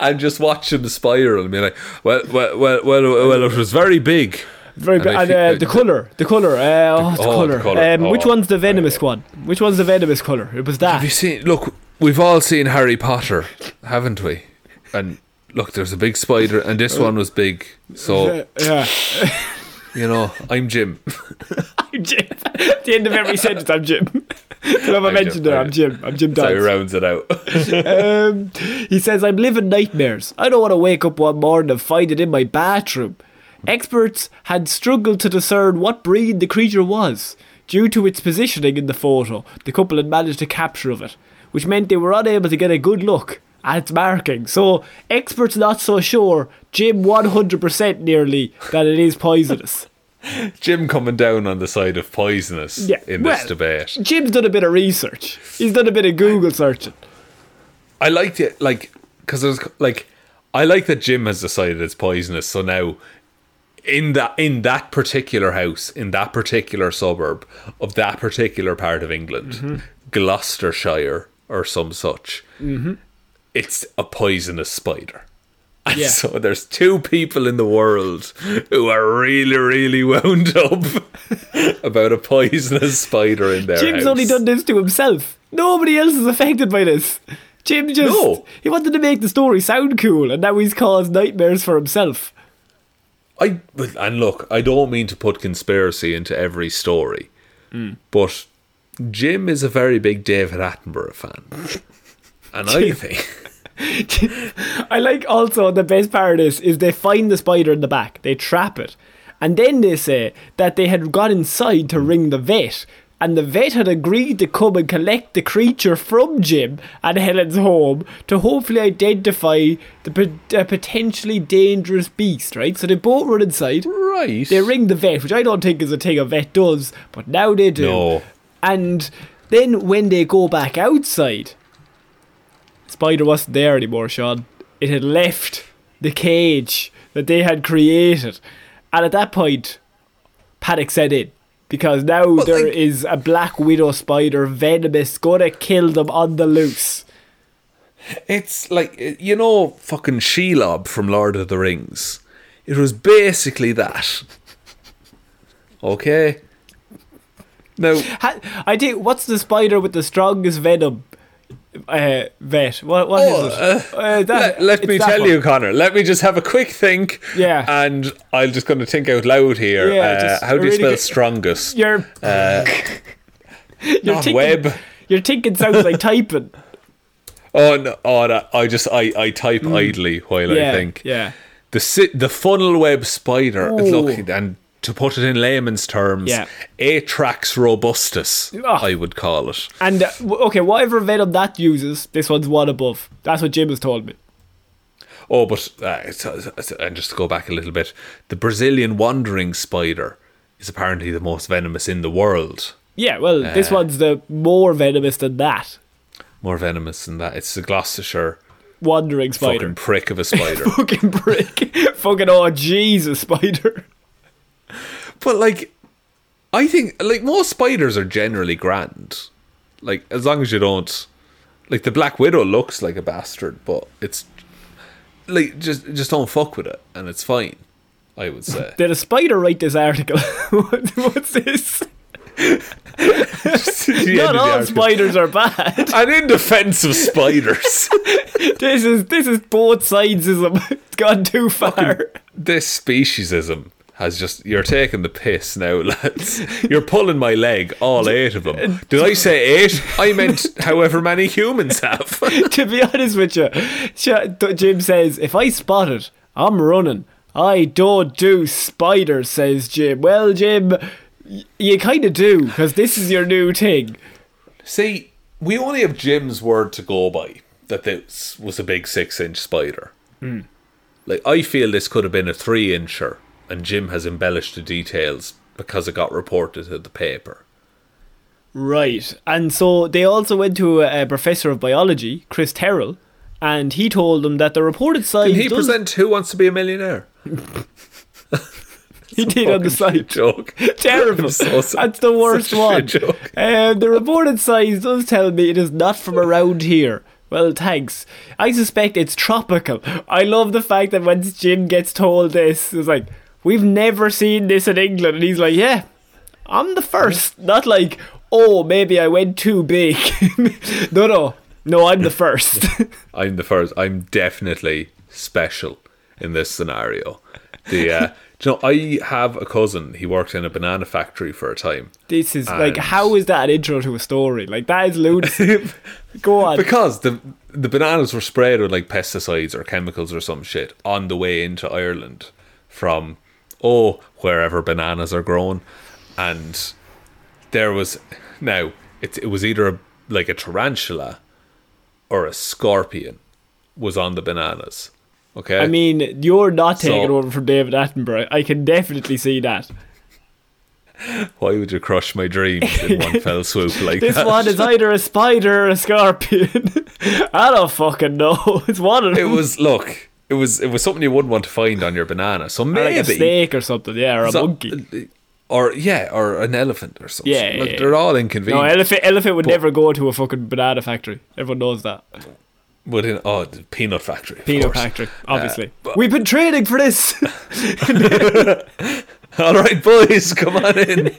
And just watch him spiral and be like, well, it was very big. Very big. And the colour. The colour. Which one's the venomous one? Which one's the venomous colour? It was that. Have you seen, look, we've all seen Harry Potter, haven't we? And look, there's a big spider, and this one was big, so... Yeah. You know, I'm Jim. I'm Jim. At the end of every sentence, I'm Jim. I mentioned that I'm Jim. I'm Jim Dodds. So he rounds it out. He says, I'm living nightmares. I don't want to wake up one morning and find it in my bathroom. Experts had struggled to discern what breed the creature was. Due to its positioning in the photo, the couple had managed a capture of it, which meant they were unable to get a good look at its marking. So, experts not so sure, Jim 100% nearly, that it is poisonous. Jim coming down on the side of poisonous in this debate. Jim's done a bit of research. He's done a bit of Google searching. I liked it, because it was, I like that Jim has decided it's poisonous, so now... In that particular house, in that particular suburb of that particular part of England, Gloucestershire or some such, it's a poisonous spider. And so there's two people in the world who are really, really wound up about a poisonous spider in their Jim's house. Only done this to himself. Nobody else is affected by this. Jim just... No. He wanted to make the story sound cool, and now he's caused nightmares for himself. And look, I don't mean to put conspiracy into every story, but Jim is a very big David Attenborough fan. And I think... I like also the best part is they find the spider in the back, they trap it, and then they say that they had got inside to ring the vet, and the vet had agreed to come and collect the creature from Jim and Helen's home to hopefully identify the potentially dangerous beast, right? So they both run inside. Right. They ring the vet, which I don't think is a thing a vet does, but now they do. No. And then when they go back outside, the spider wasn't there anymore, Shaun. It had left the cage that they had created. And at that point, panic set in. Because now there is a black widow spider, venomous, gonna kill them on the loose. It's like, you know, fucking Shelob from Lord of the Rings. It was basically that. Okay. Now, I think, what's the spider with the strongest venom? Vet. What is it? Let me tell you, Connor. Let me just have a quick think. Yeah. And I'm just going to think out loud here. Yeah, how do you spell strongest? You're thinking, web. Your thinking sounds like typing. Oh no! Oh, no, I type idly while I think. Yeah. The funnel web spider. Look, and to put it in layman's terms, Atrax robustus, I would call it. And, okay, whatever venom that uses, this one's one above. That's what Jim has told me. Oh, but, and just to go back a little bit, the Brazilian wandering spider is apparently the most venomous in the world. Yeah, well, this one's the more venomous than that. More venomous than that. It's the Gloucestershire wandering spider. Fucking prick of a spider. Fucking prick. Fucking, oh, Jesus, spider. But I think most spiders are generally grand, as long as you don't the Black Widow looks like a bastard, but it's just don't fuck with it and it's fine, I would say. Did a spider write this article? What's this? Not all spiders are bad. And in defence of spiders, this is both sidesism. It's gone too far. Fucking, this speciesism. You're taking the piss now, lads. You're pulling my leg, all 8 of them. Did I say 8? I meant however many humans have. To be honest with you, Jim says, if I spot it, I'm running. I don't do spiders, says Jim. Well, Jim, you kind of do, because this is your new thing. See, we only have Jim's word to go by, that this was a big 6-inch spider. Mm. I feel this could have been a 3-incher. And Jim has embellished the details because it got reported in the paper. Right. And so they also went to a professor of biology, Chris Terrell, and he told them that the reported size... Did he present Who Wants to Be a Millionaire? He did on the side. Joke. Terrible. So that's the worst one. Joke. The reported size does tell me it is not from around here. Well, thanks. I suspect it's tropical. I love the fact that once Jim gets told this, it's like... We've never seen this in England. And he's like, yeah, I'm the first. Not like, oh, maybe I went too big. No, I'm the first. I'm the first. I'm definitely special in this scenario. The do you know, I have a cousin. He worked in a banana factory for a time. This is like, how is that an intro to a story? Like, that is ludicrous. Go on. Because the bananas were sprayed with like pesticides or chemicals or some shit on the way into Ireland from wherever bananas are grown, and there was it was either a tarantula or a scorpion was on the bananas. Okay. I mean, you're not taking over from David Attenborough. I can definitely see that. Why would you crush my dreams in one fell swoop like this? This one is either a spider or a scorpion. I don't fucking know. It's one of them. It was, look, it was something you wouldn't want to find on your banana. So maybe, or like a snake or something, yeah, or a monkey. Or an elephant or something. Yeah, like, they're all inconvenient. No, elephant would never go to a fucking banana factory. Everyone knows that. Within the peanut factory. Factory, obviously. We've been training for this. All right, boys, come on in.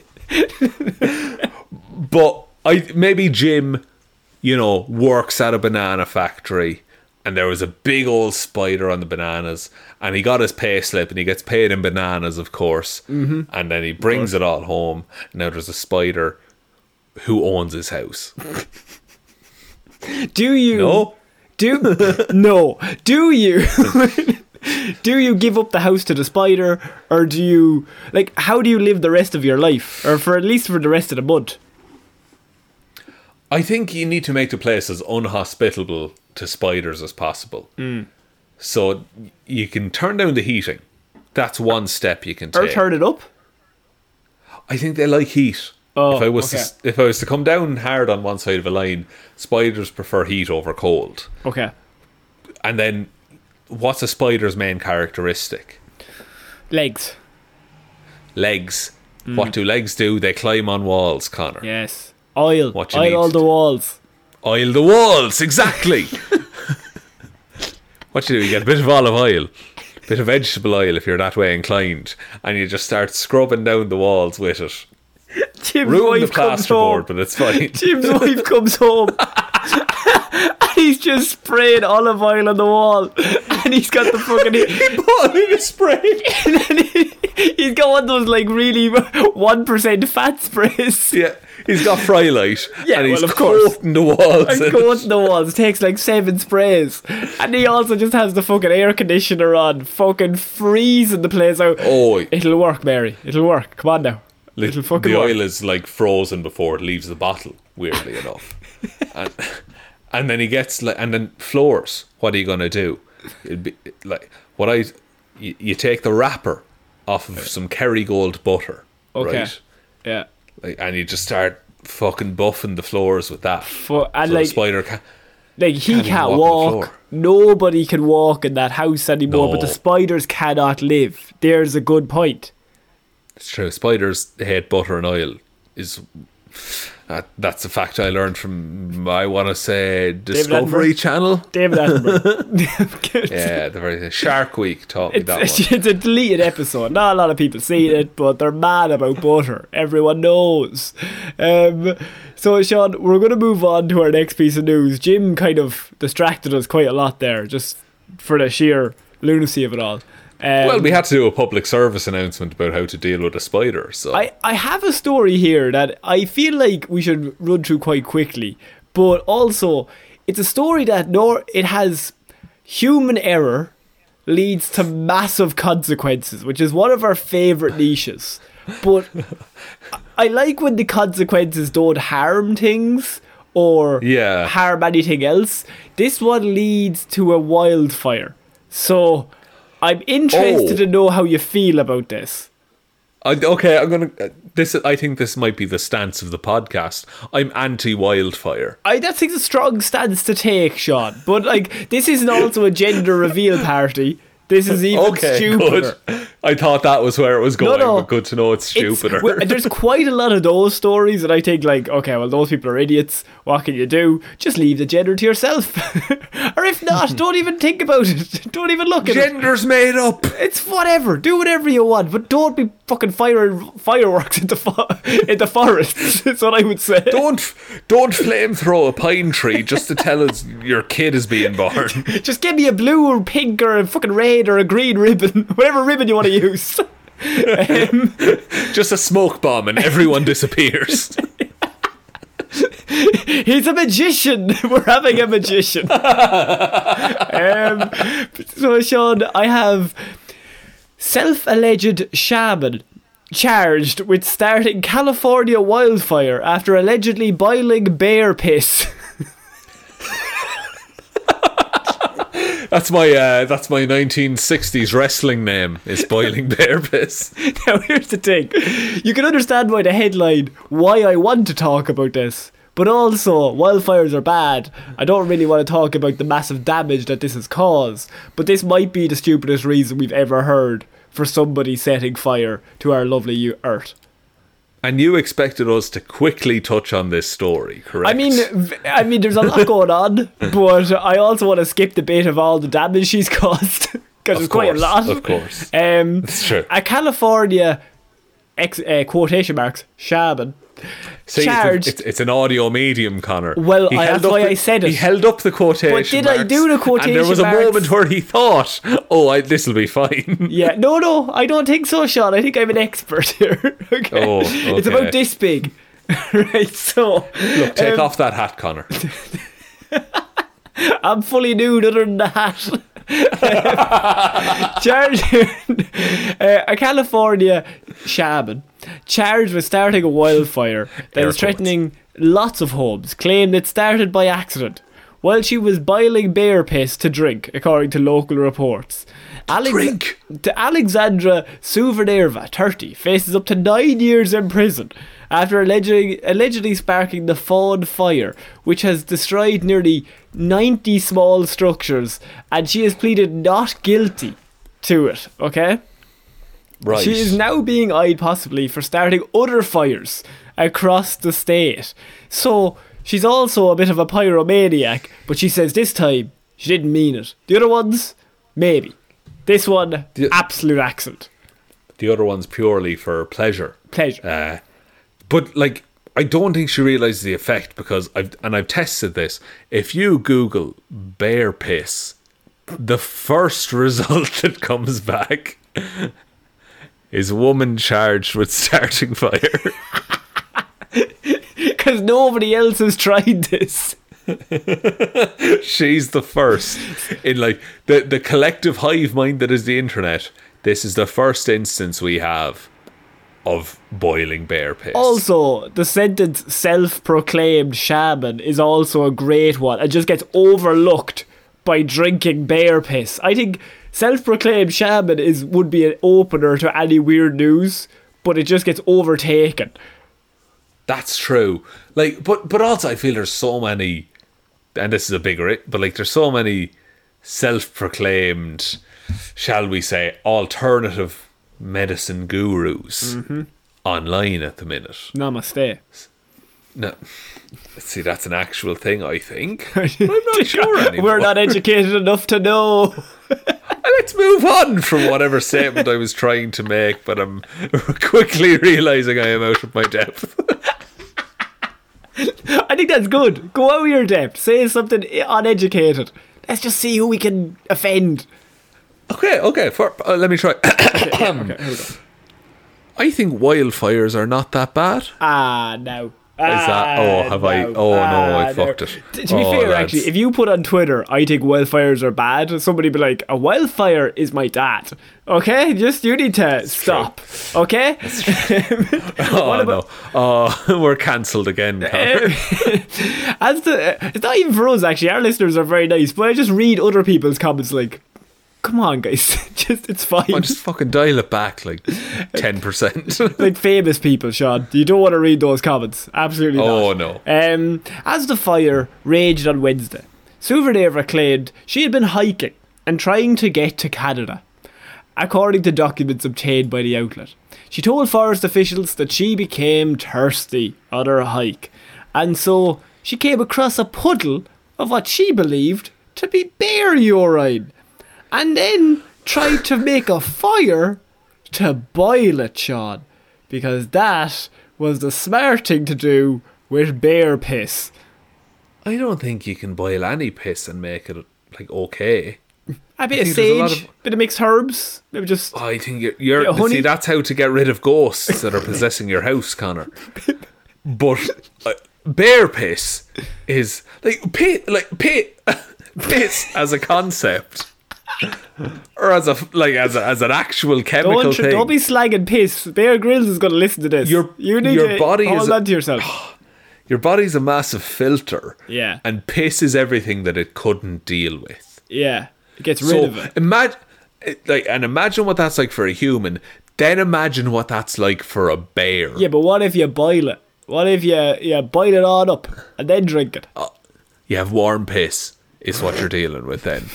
But maybe Jim, works at a banana factory, and there was a big old spider on the bananas, and he got his pay slip, and he gets paid in bananas, of course, and then he brings it all home. Now there's a spider who owns his house. Do you? No. Do you give up the house to the spider, or do you, like, how do you live the rest of your life, or at least for the rest of the month? I think you need to make the place as unhospitable to spiders as possible. So you can turn down the heating. That's one step you can take. Or turn it up. I think they like heat. Oh, if I was to come down hard on one side of a line, spiders prefer heat over cold. Okay. And then, what's a spider's main characteristic? Legs. Legs. Mm. What do legs do? They climb on walls, Connor. Yes. Oil. Oil the walls. Oil the walls, exactly. What you do? You get a bit of olive oil, a bit of vegetable oil if you're that way inclined, and you just start scrubbing down the walls with it. Jim's wife comes home, but it's fine. Jim's wife comes home, and he's just spraying olive oil on the wall, and he's got the fucking he's got one of those like really 1% fat sprays. Yeah, he's got Frylight, yeah, and he's coating the walls. And coating the walls takes like 7 sprays, and he also just has the fucking air conditioner on, fucking freezing the place out. Oh, it'll work, Mary. It'll work. Come on now. The oil is like frozen before it leaves the bottle, weirdly enough. And then he gets like, and then floors. What are you gonna do? It'd be like you take the wrapper off of some Kerrygold butter, right? Yeah. Like, and you just start fucking buffing the floors with that. And so like, the spider can't walk. Nobody can walk in that house anymore. No. But the spiders cannot live. There's a good point. It's true. Spiders hate butter and oil. That's a fact I learned from, I want to say, Discovery Channel. David Attenborough. Yeah, the very Shark Week taught me that one. It's a deleted episode. Not a lot of people see it, but they're mad about butter. Everyone knows. So, Shaun, we're going to move on to our next piece of news. Jim kind of distracted us quite a lot there, just for the sheer lunacy of it all. Well, we had to do a public service announcement about how to deal with a spider. So I have a story here that I feel like we should run through quite quickly, but also it's a story that it has human error leads to massive consequences, which is one of our favourite niches. But I like when the consequences don't harm things or harm anything else. This one leads to a wildfire. So I'm interested to know how you feel about this. I think this might be the stance of the podcast. I'm anti-wildfire. That seems a strong stance to take, Shaun. But like, this isn't also a gender reveal party. This is even stupider. Good. I thought that was where it was going, but good to know it's stupider. There's quite a lot of those stories that I think, like, okay, well, those people are idiots. What can you do? Just leave the gender to yourself. Or if not, don't even think about it. Don't even look at it. Gender's made up. It's whatever. Do whatever you want, but don't be fucking firing fireworks in the forest. That's what I would say. Don't flame throw a pine tree just to tell us your kid is being born. Just give me a blue or pink or a fucking red red or a green ribbon, whatever ribbon you want to use. Just a smoke bomb and everyone disappears. He's a magician. We're having a magician. So, Shaun, I have self-alleged shaman charged with starting California wildfire after allegedly boiling bear piss. That's my 1960s wrestling name, is boiling bear piss. Now here's the thing, you can understand by the headline why I want to talk about this, but also wildfires are bad. I don't really want to talk about the massive damage that this has caused, but this might be the stupidest reason we've ever heard for somebody setting fire to our lovely earth. And you expected us to quickly touch on this story, correct? I mean, there's a lot going on, but I also want to skip the bit of all the damage she's caused, because it's quite a lot. Of course, it's true. A California, quotation marks, shaman. See, charged. It's an audio medium, Connor. Well, that's why I said it. He held up the quotation marks. But did I do the quotation marks? And there was a moment where he thought, oh, this'll be fine. Yeah, no, I don't think so, Shaun. I think I'm an expert here. Okay. Oh, okay. It's about this big. Right, so... Look, take off that hat, Connor. I'm fully nude other than the hat. A California shaman charged with starting a wildfire that was threatening lots of homes claimed it started by accident while she was boiling bear piss to drink, according to local reports. Alexandra Souverneva, 30, faces up to 9 years in prison after allegedly sparking the Fawn Fire, which has destroyed nearly 90 small structures, and she has pleaded not guilty to it, okay? Right. She is now being eyed possibly for starting other fires across the state. So, she's also a bit of a pyromaniac, but she says this time she didn't mean it. The other ones, maybe. This one, absolute accident. The other one's purely for pleasure. But, like, I don't think she realises the effect, because I've tested this. If you Google bear piss, the first result that comes back is woman charged with starting fire. Because nobody else has tried this. She's the first. In, like, the collective hive mind that is the internet, this is the first instance we have of boiling bear piss. Also, the sentence self-proclaimed shaman is also a great one. It just gets overlooked by drinking bear piss. I think self-proclaimed shaman would be an opener to any weird news, but it just gets overtaken. That's true. Like, but also I feel there's so many, and this is a bigger it, but like there's so many self-proclaimed, shall we say, alternative medicine gurus online at the minute. Namaste. No, see, that's an actual thing, I think. I'm not sure anymore. We're not educated enough to know. Let's move on from whatever statement I was trying to make, but I'm quickly realising I am out of my depth. I think that's good. Go out of your depth. Say something uneducated. Let's just see who we can offend. Okay. Let me try. Okay. I think wildfires are not that bad. No. I fucked it. To be fair, lads. Actually, if you put on Twitter, I think wildfires are bad, somebody be like, a wildfire is my dad. Okay? Just, you need to stop. True. Okay? We're cancelled again. It's not even for us, actually. Our listeners are very nice, but I just read other people's comments like, come on, guys. It's fine. I'll just fucking dial it back, like, 10%. Like famous people, Shaun. You don't want to read those comments. Absolutely not. Oh, no. As the fire raged on Wednesday, Souverneva claimed she had been hiking and trying to get to Canada, according to documents obtained by the outlet. She told forest officials that she became thirsty on her hike, and so she came across a puddle of what she believed to be bear urine, and then tried to make a fire to boil it, Shaun, because that was the smart thing to do with bear piss. I don't think you can boil any piss and make it, like, okay. A bit of sage, a bit of mixed herbs. Maybe just. Oh, I think you're see, that's how to get rid of ghosts that are possessing your house, Connor. But bear piss is piss as a concept, or as a as an actual chemical thing. Don't be slagging piss. Bear Grylls is going to listen to this. You need to hold on to yourself. Your body's a massive filter. Yeah. And piss is everything that it couldn't deal with. Yeah. It gets rid of it. Imagine what that's like for a human. Then imagine what that's like for a bear. Yeah, but what if you boil it? What if you boil it all up and then drink it? You have warm piss is what you're dealing with then.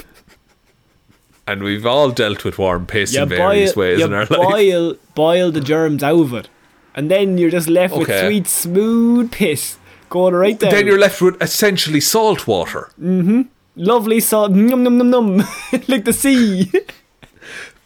And we've all dealt with warm piss in various ways in our life. Boil the germs out of it. And then you're just left with sweet, smooth piss going right down. Then you're left with essentially salt water. Mm-hmm. Lovely salt. Num, num, num, num. Like the sea.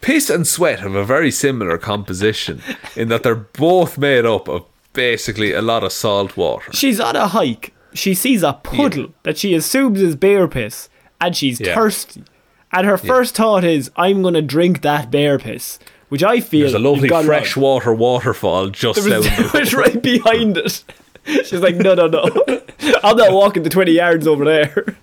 Piss and sweat have a very similar composition in that they're both made up of basically a lot of salt water. She's on a hike. She sees a puddle that she assumes is bear piss, and she's thirsty. And her first thought is, I'm going to drink that bear piss. Which I feel there's a lovely freshwater waterfall just down there. It's right behind it. She's like, no. I'm not walking the 20 yards over there.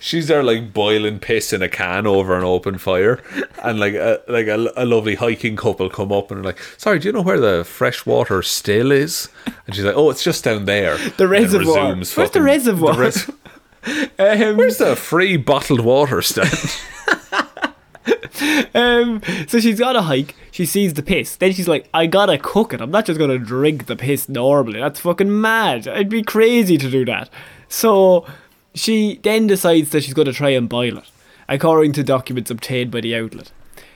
She's there like boiling piss in a can over an open fire, and a lovely hiking couple come up and are like, sorry, do you know where the freshwater still is? And she's like, oh, it's just down there. The reservoir. Where's the reservoir? Where's the free bottled water stand? So she's got a hike. She sees the piss. Then she's like, I gotta cook it. I'm not just gonna drink the piss normally. That's fucking mad. I'd be crazy to do that. So she then decides that she's gonna try and boil it, according to documents obtained by the outlet.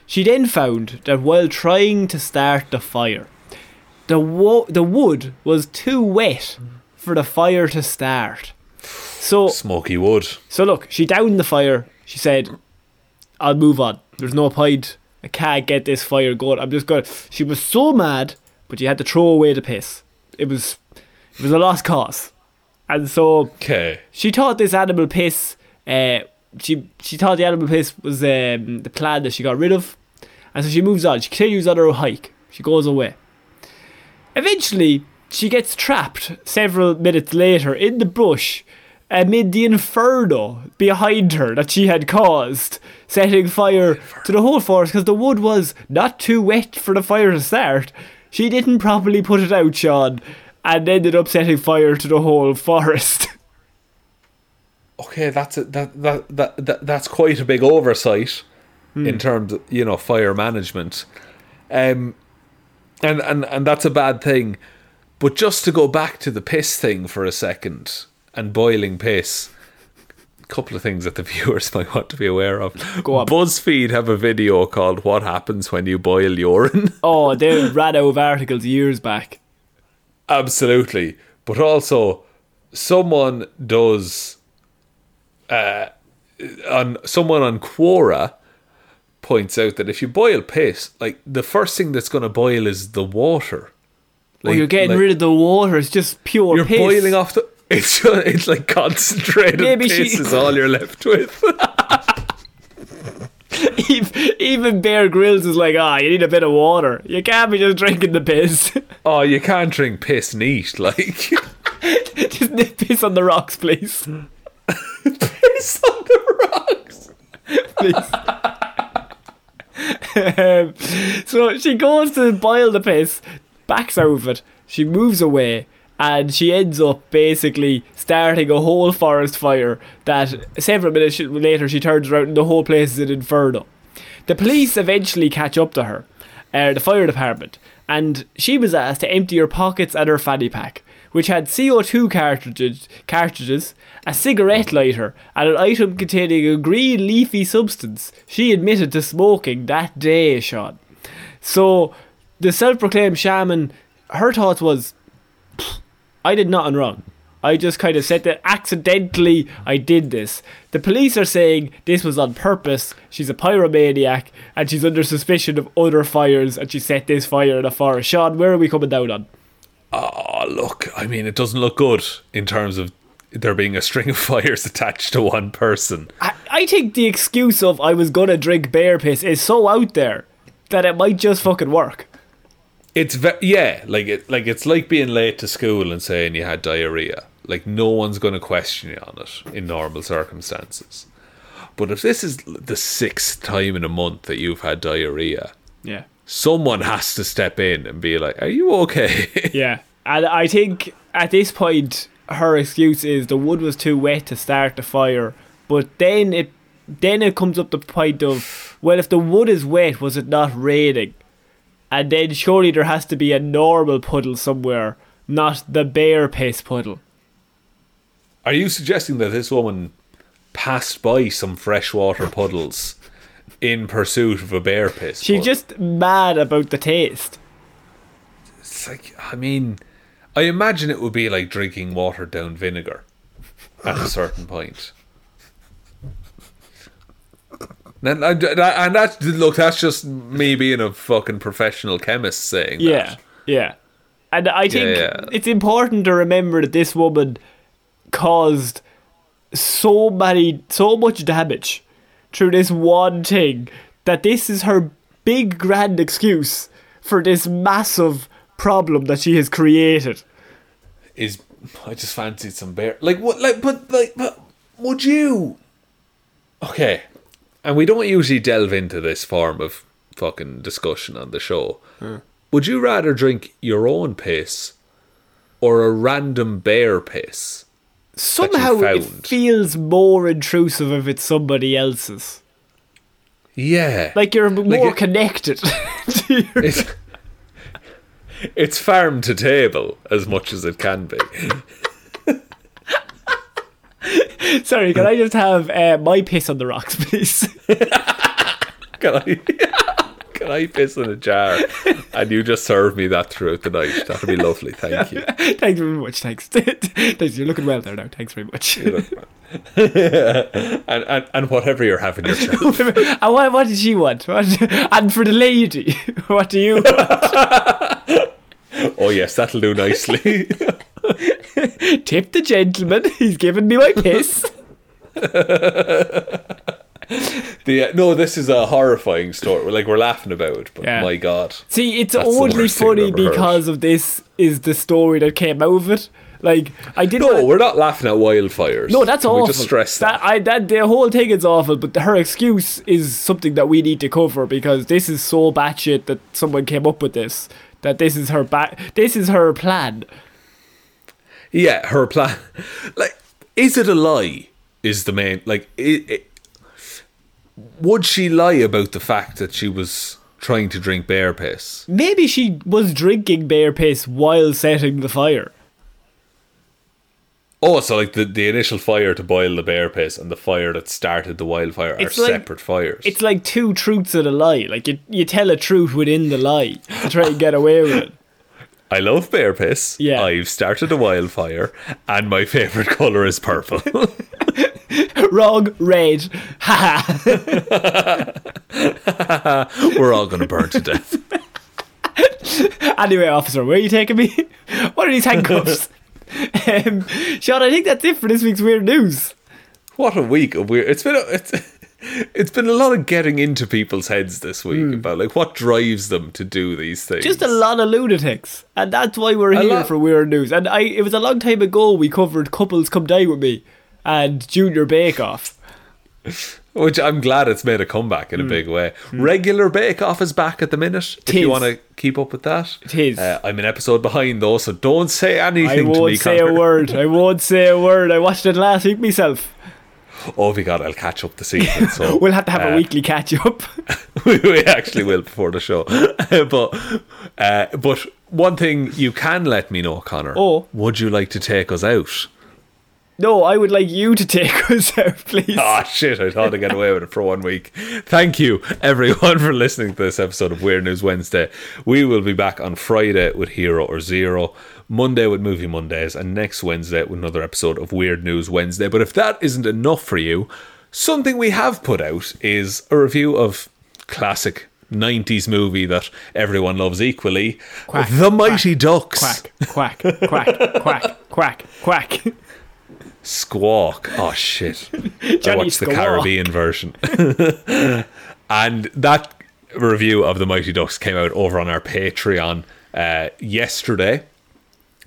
She then found that while trying to start the fire, the wood was too wet for the fire to start. So smoky wood. So look, she downed the fire. She said, I'll move on. There's no point. I can't get this fire going. I'm just going to... She was so mad, but she had to throw away the piss. It was a lost cause. And so... Okay. She thought this animal piss... She thought the animal piss was the plant that she got rid of. And so she moves on. She continues on her hike. She goes away. Eventually, she gets trapped several minutes later in the bush... amid the inferno behind her that she had caused, setting fire to the whole forest because the wood was not too wet for the fire to start. She didn't properly put it out, Shaun, and ended up setting fire to the whole forest. Okay, that's quite a big oversight in terms of, fire management, and that's a bad thing. But just to go back to the piss thing for a second. And boiling piss. A couple of things that the viewers might want to be aware of. Go on. BuzzFeed have a video called What Happens When You Boil Urine. Oh, they ran out of articles years back. Absolutely. But also, someone does... someone on Quora points out that if you boil piss, like the first thing that's going to boil is the water. You're getting rid of the water. It's just pure piss. You're boiling off the... It's like concentrated piss is all you're left with. Even Bear Grylls is like, you need a bit of water. You can't be just drinking the piss. Oh, you can't drink piss neat, like. Just piss on the rocks, please. Piss on the rocks. Please. So she goes to boil the piss, backs out of it, she moves away. And she ends up basically starting a whole forest fire that several minutes later she turns around and the whole place is an inferno. The police eventually catch up to her, the fire department, and she was asked to empty her pockets and her fanny pack, which had CO2 cartridges, a cigarette lighter, and an item containing a green leafy substance she admitted to smoking that day, Shaun. So the self-proclaimed shaman, her thought was, I did nothing wrong. I just kind of said that accidentally I did this. The police are saying this was on purpose. She's a pyromaniac and she's under suspicion of other fires and she set this fire in a forest. Shaun, where are we coming down on? Oh, look, I mean, it doesn't look good in terms of there being a string of fires attached to one person. I think the excuse of I was going to drink bear piss is so out there that it might just fucking work. It's it's like being late to school and saying you had diarrhea. Like, no one's going to question you on it in normal circumstances. But if this is the 6th time in a month that you've had diarrhea, yeah, someone has to step in and be like, "Are you okay?" Yeah, and I think at this point her excuse is the wood was too wet to start the fire. But then it comes up the point of, well, if the wood is wet, was it not raining? And then surely there has to be a normal puddle somewhere, not the bear piss puddle. Are you suggesting that this woman passed by some freshwater puddles in pursuit of a bear piss? She's just mad about the taste. It's like, I mean, I imagine it would be like drinking watered down vinegar at a certain point. And that, look, that's just me being a fucking professional chemist saying that. Yeah. And I think it's important to remember that this woman caused so much damage through this one thing, that this is her big grand excuse for this massive problem that she has created. Is, I just fancied some bear. Like, what? But would you? Okay. And we don't usually delve into this form of fucking discussion on the show. Hmm. Would you rather drink your own piss or a random bear piss? Somehow it feels more intrusive if it's somebody else's. Yeah. Like you're more connected. It's farm to table as much as it can be. Sorry, can I just have my piss on the rocks, please? Can I piss in a jar? And you just serve me that throughout the night. That'd be lovely, thank you. Thanks very much, thanks. You're looking well there now, thanks very much. And whatever you're having yourself. And what does she want? And for the lady, what do you want? Oh yes, that'll do nicely. Tip the gentleman, he's giving me my piss. This is a horrifying story. Like, we're laughing about it, but my God. See, it's only funny because of this is the story that came out of it. Like, I didn't. No, we're not laughing at wildfires. No, that's awful. We just stress that. The whole thing is awful, but her excuse is something that we need to cover because this is so batshit that someone came up with this. That this is her This is her plan. Yeah, her plan. Like, is it a lie? Is the main, like, would she lie about the fact that she was trying to drink bear piss? Maybe she was drinking bear piss while setting the fire. Oh, so like the initial fire to boil the bear piss and the fire that started the wildfire are like separate fires. It's like two truths and a lie. Like you tell a truth within the lie to try and get away with it. I love bear piss. Yeah. I've started a wildfire and my favourite colour is purple. Wrong, red. Ha ha. We're all going to burn to death. Anyway, officer, where are you taking me? What are these handcuffs? Shaun, I think that's it for this week's Weird News. What a week of weird. It's been a lot of getting into people's heads this week about like what drives them to do these things. Just a lot of lunatics, and that's why we're here for Weird News. And it was a long time ago we covered Couples Come Dine With Me and Junior Bake Off, which I'm glad it's made a comeback in a big way. Regular Bake Off is back at the minute. If you want to keep up with that, it is. I'm an episode behind though, so don't say anything to me. I won't say a word. I watched it last week myself. Oh my God, I'll catch up this evening. So we'll have to have a weekly catch up. We actually will before the show. But one thing you can let me know, Connor. Oh, would you like to take us out? No, I would like you to take us out, please. Ah, oh, shit, I thought I'd get away with it for 1 week. Thank you, everyone, for listening to this episode of Weird News Wednesday. We will be back on Friday with Hero or Zero, Monday with Movie Mondays, and next Wednesday with another episode of Weird News Wednesday. But if that isn't enough for you, something we have put out is a review of classic 90s movie that everyone loves equally, quack, The Mighty Ducks. Quack, quack, quack, quack, quack, quack, quack. Squawk. Oh, shit. I watched the Caribbean version. And that review of The Mighty Ducks came out over on our Patreon yesterday.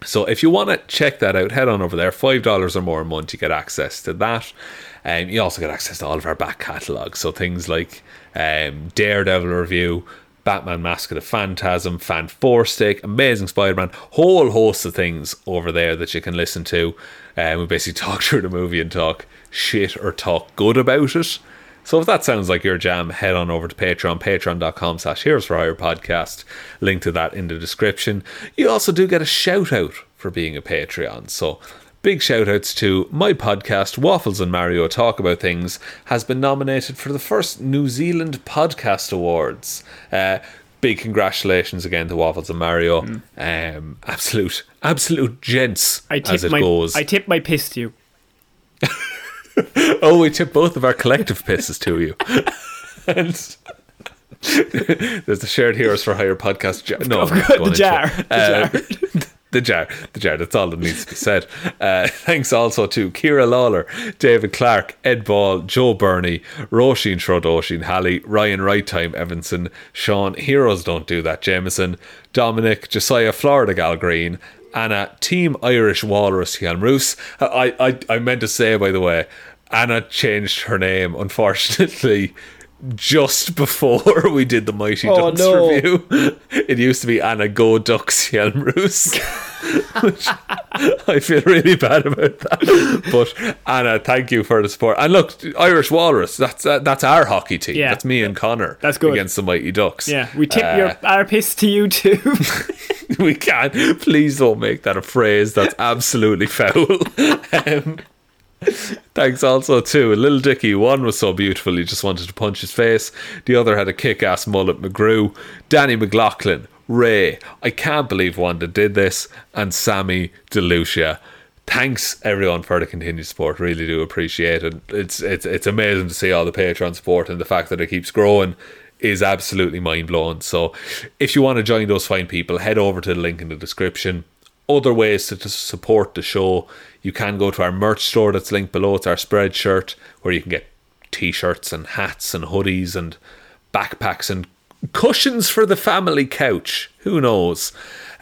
So if you want to check that out, head on over there. $5 or more a month, you get access to that. You also get access to all of our back catalogue. So things like Daredevil review, Batman Mask of the Phantasm, Fantastic, Amazing Spider-Man, whole host of things over there that you can listen to. We basically talk through the movie and talk shit or talk good about it. So if that sounds like your jam, head on over to Patreon, patreon.com/Heroes for Hire podcast. Link to that in the description. You also do get a shout out for being a Patreon. So big shout outs to my podcast, Waffles and Mario Talk About Things, has been nominated for the first New Zealand Podcast Awards. Big congratulations again to Waffles and Mario. Absolute gents as it goes. I tip my piss to you. Oh, we tip both of our collective pisses to you. And there's the Shared Heroes for Hire podcast jar. No, the jar. The jar. That's all that needs to be said. Thanks also to Kira Lawler, David Clark, Ed Ball, Joe Burney, Roisin Shrodoshin Halley, Ryan Righttime Evanson, Sean Heroes Don't Do That Jameson, Dominic, Josiah Florida Gal Green, Anna, Team Irish Walrus Kianroos. I meant to say, by the way, Anna changed her name, unfortunately, just before we did the Mighty Ducks review. It used to be Anna Go Ducks Yelmroos, which I feel really bad about that. But Anna, thank you for the support. And look, Irish Walrus, that's our hockey team. Yeah. That's me and Connor. That's good. Against the Mighty Ducks. Yeah, we tip our piss to you too. We can't. Please don't make that a phrase. That's absolutely foul. Thanks also to Little Dicky. One was so beautiful you just wanted to punch his face. The other had a kick-ass mullet McGrew. Danny McLaughlin, Ray, I can't believe Wanda did this, and Sammy DeLucia. Thanks everyone for the continued support, really do appreciate it. It's amazing to see all the Patreon support, and the fact that it keeps growing is absolutely mind-blowing. So if you want to join those fine people, head over to the link in the description. Other ways to support the show, you can go to our merch store that's linked below. It's our spread shirt, where you can get t-shirts and hats and hoodies and backpacks and cushions for the family couch. Who knows?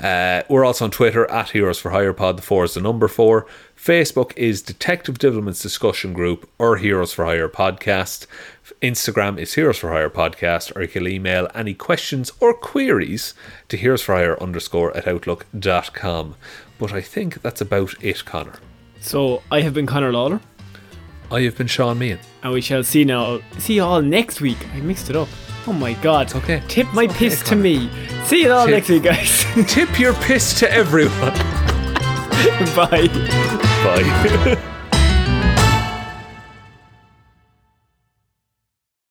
We're also on Twitter at Heroes for Hire Pod. The 4 is the number 4. Facebook is Detective Development's Discussion Group or Heroes for Hire Podcast. Instagram is Heroes for Hire Podcast, or you can email any questions or queries to heroesforhire_@outlook.com. But I think that's about it, Connor. So I have been Connor Lawler. I have been Sean Meehan. And we shall see you all next week. I mixed it up. Oh my god. It's okay. Tip my piss to me. See you all next week, guys. Tip your piss to everyone. Bye. Bye.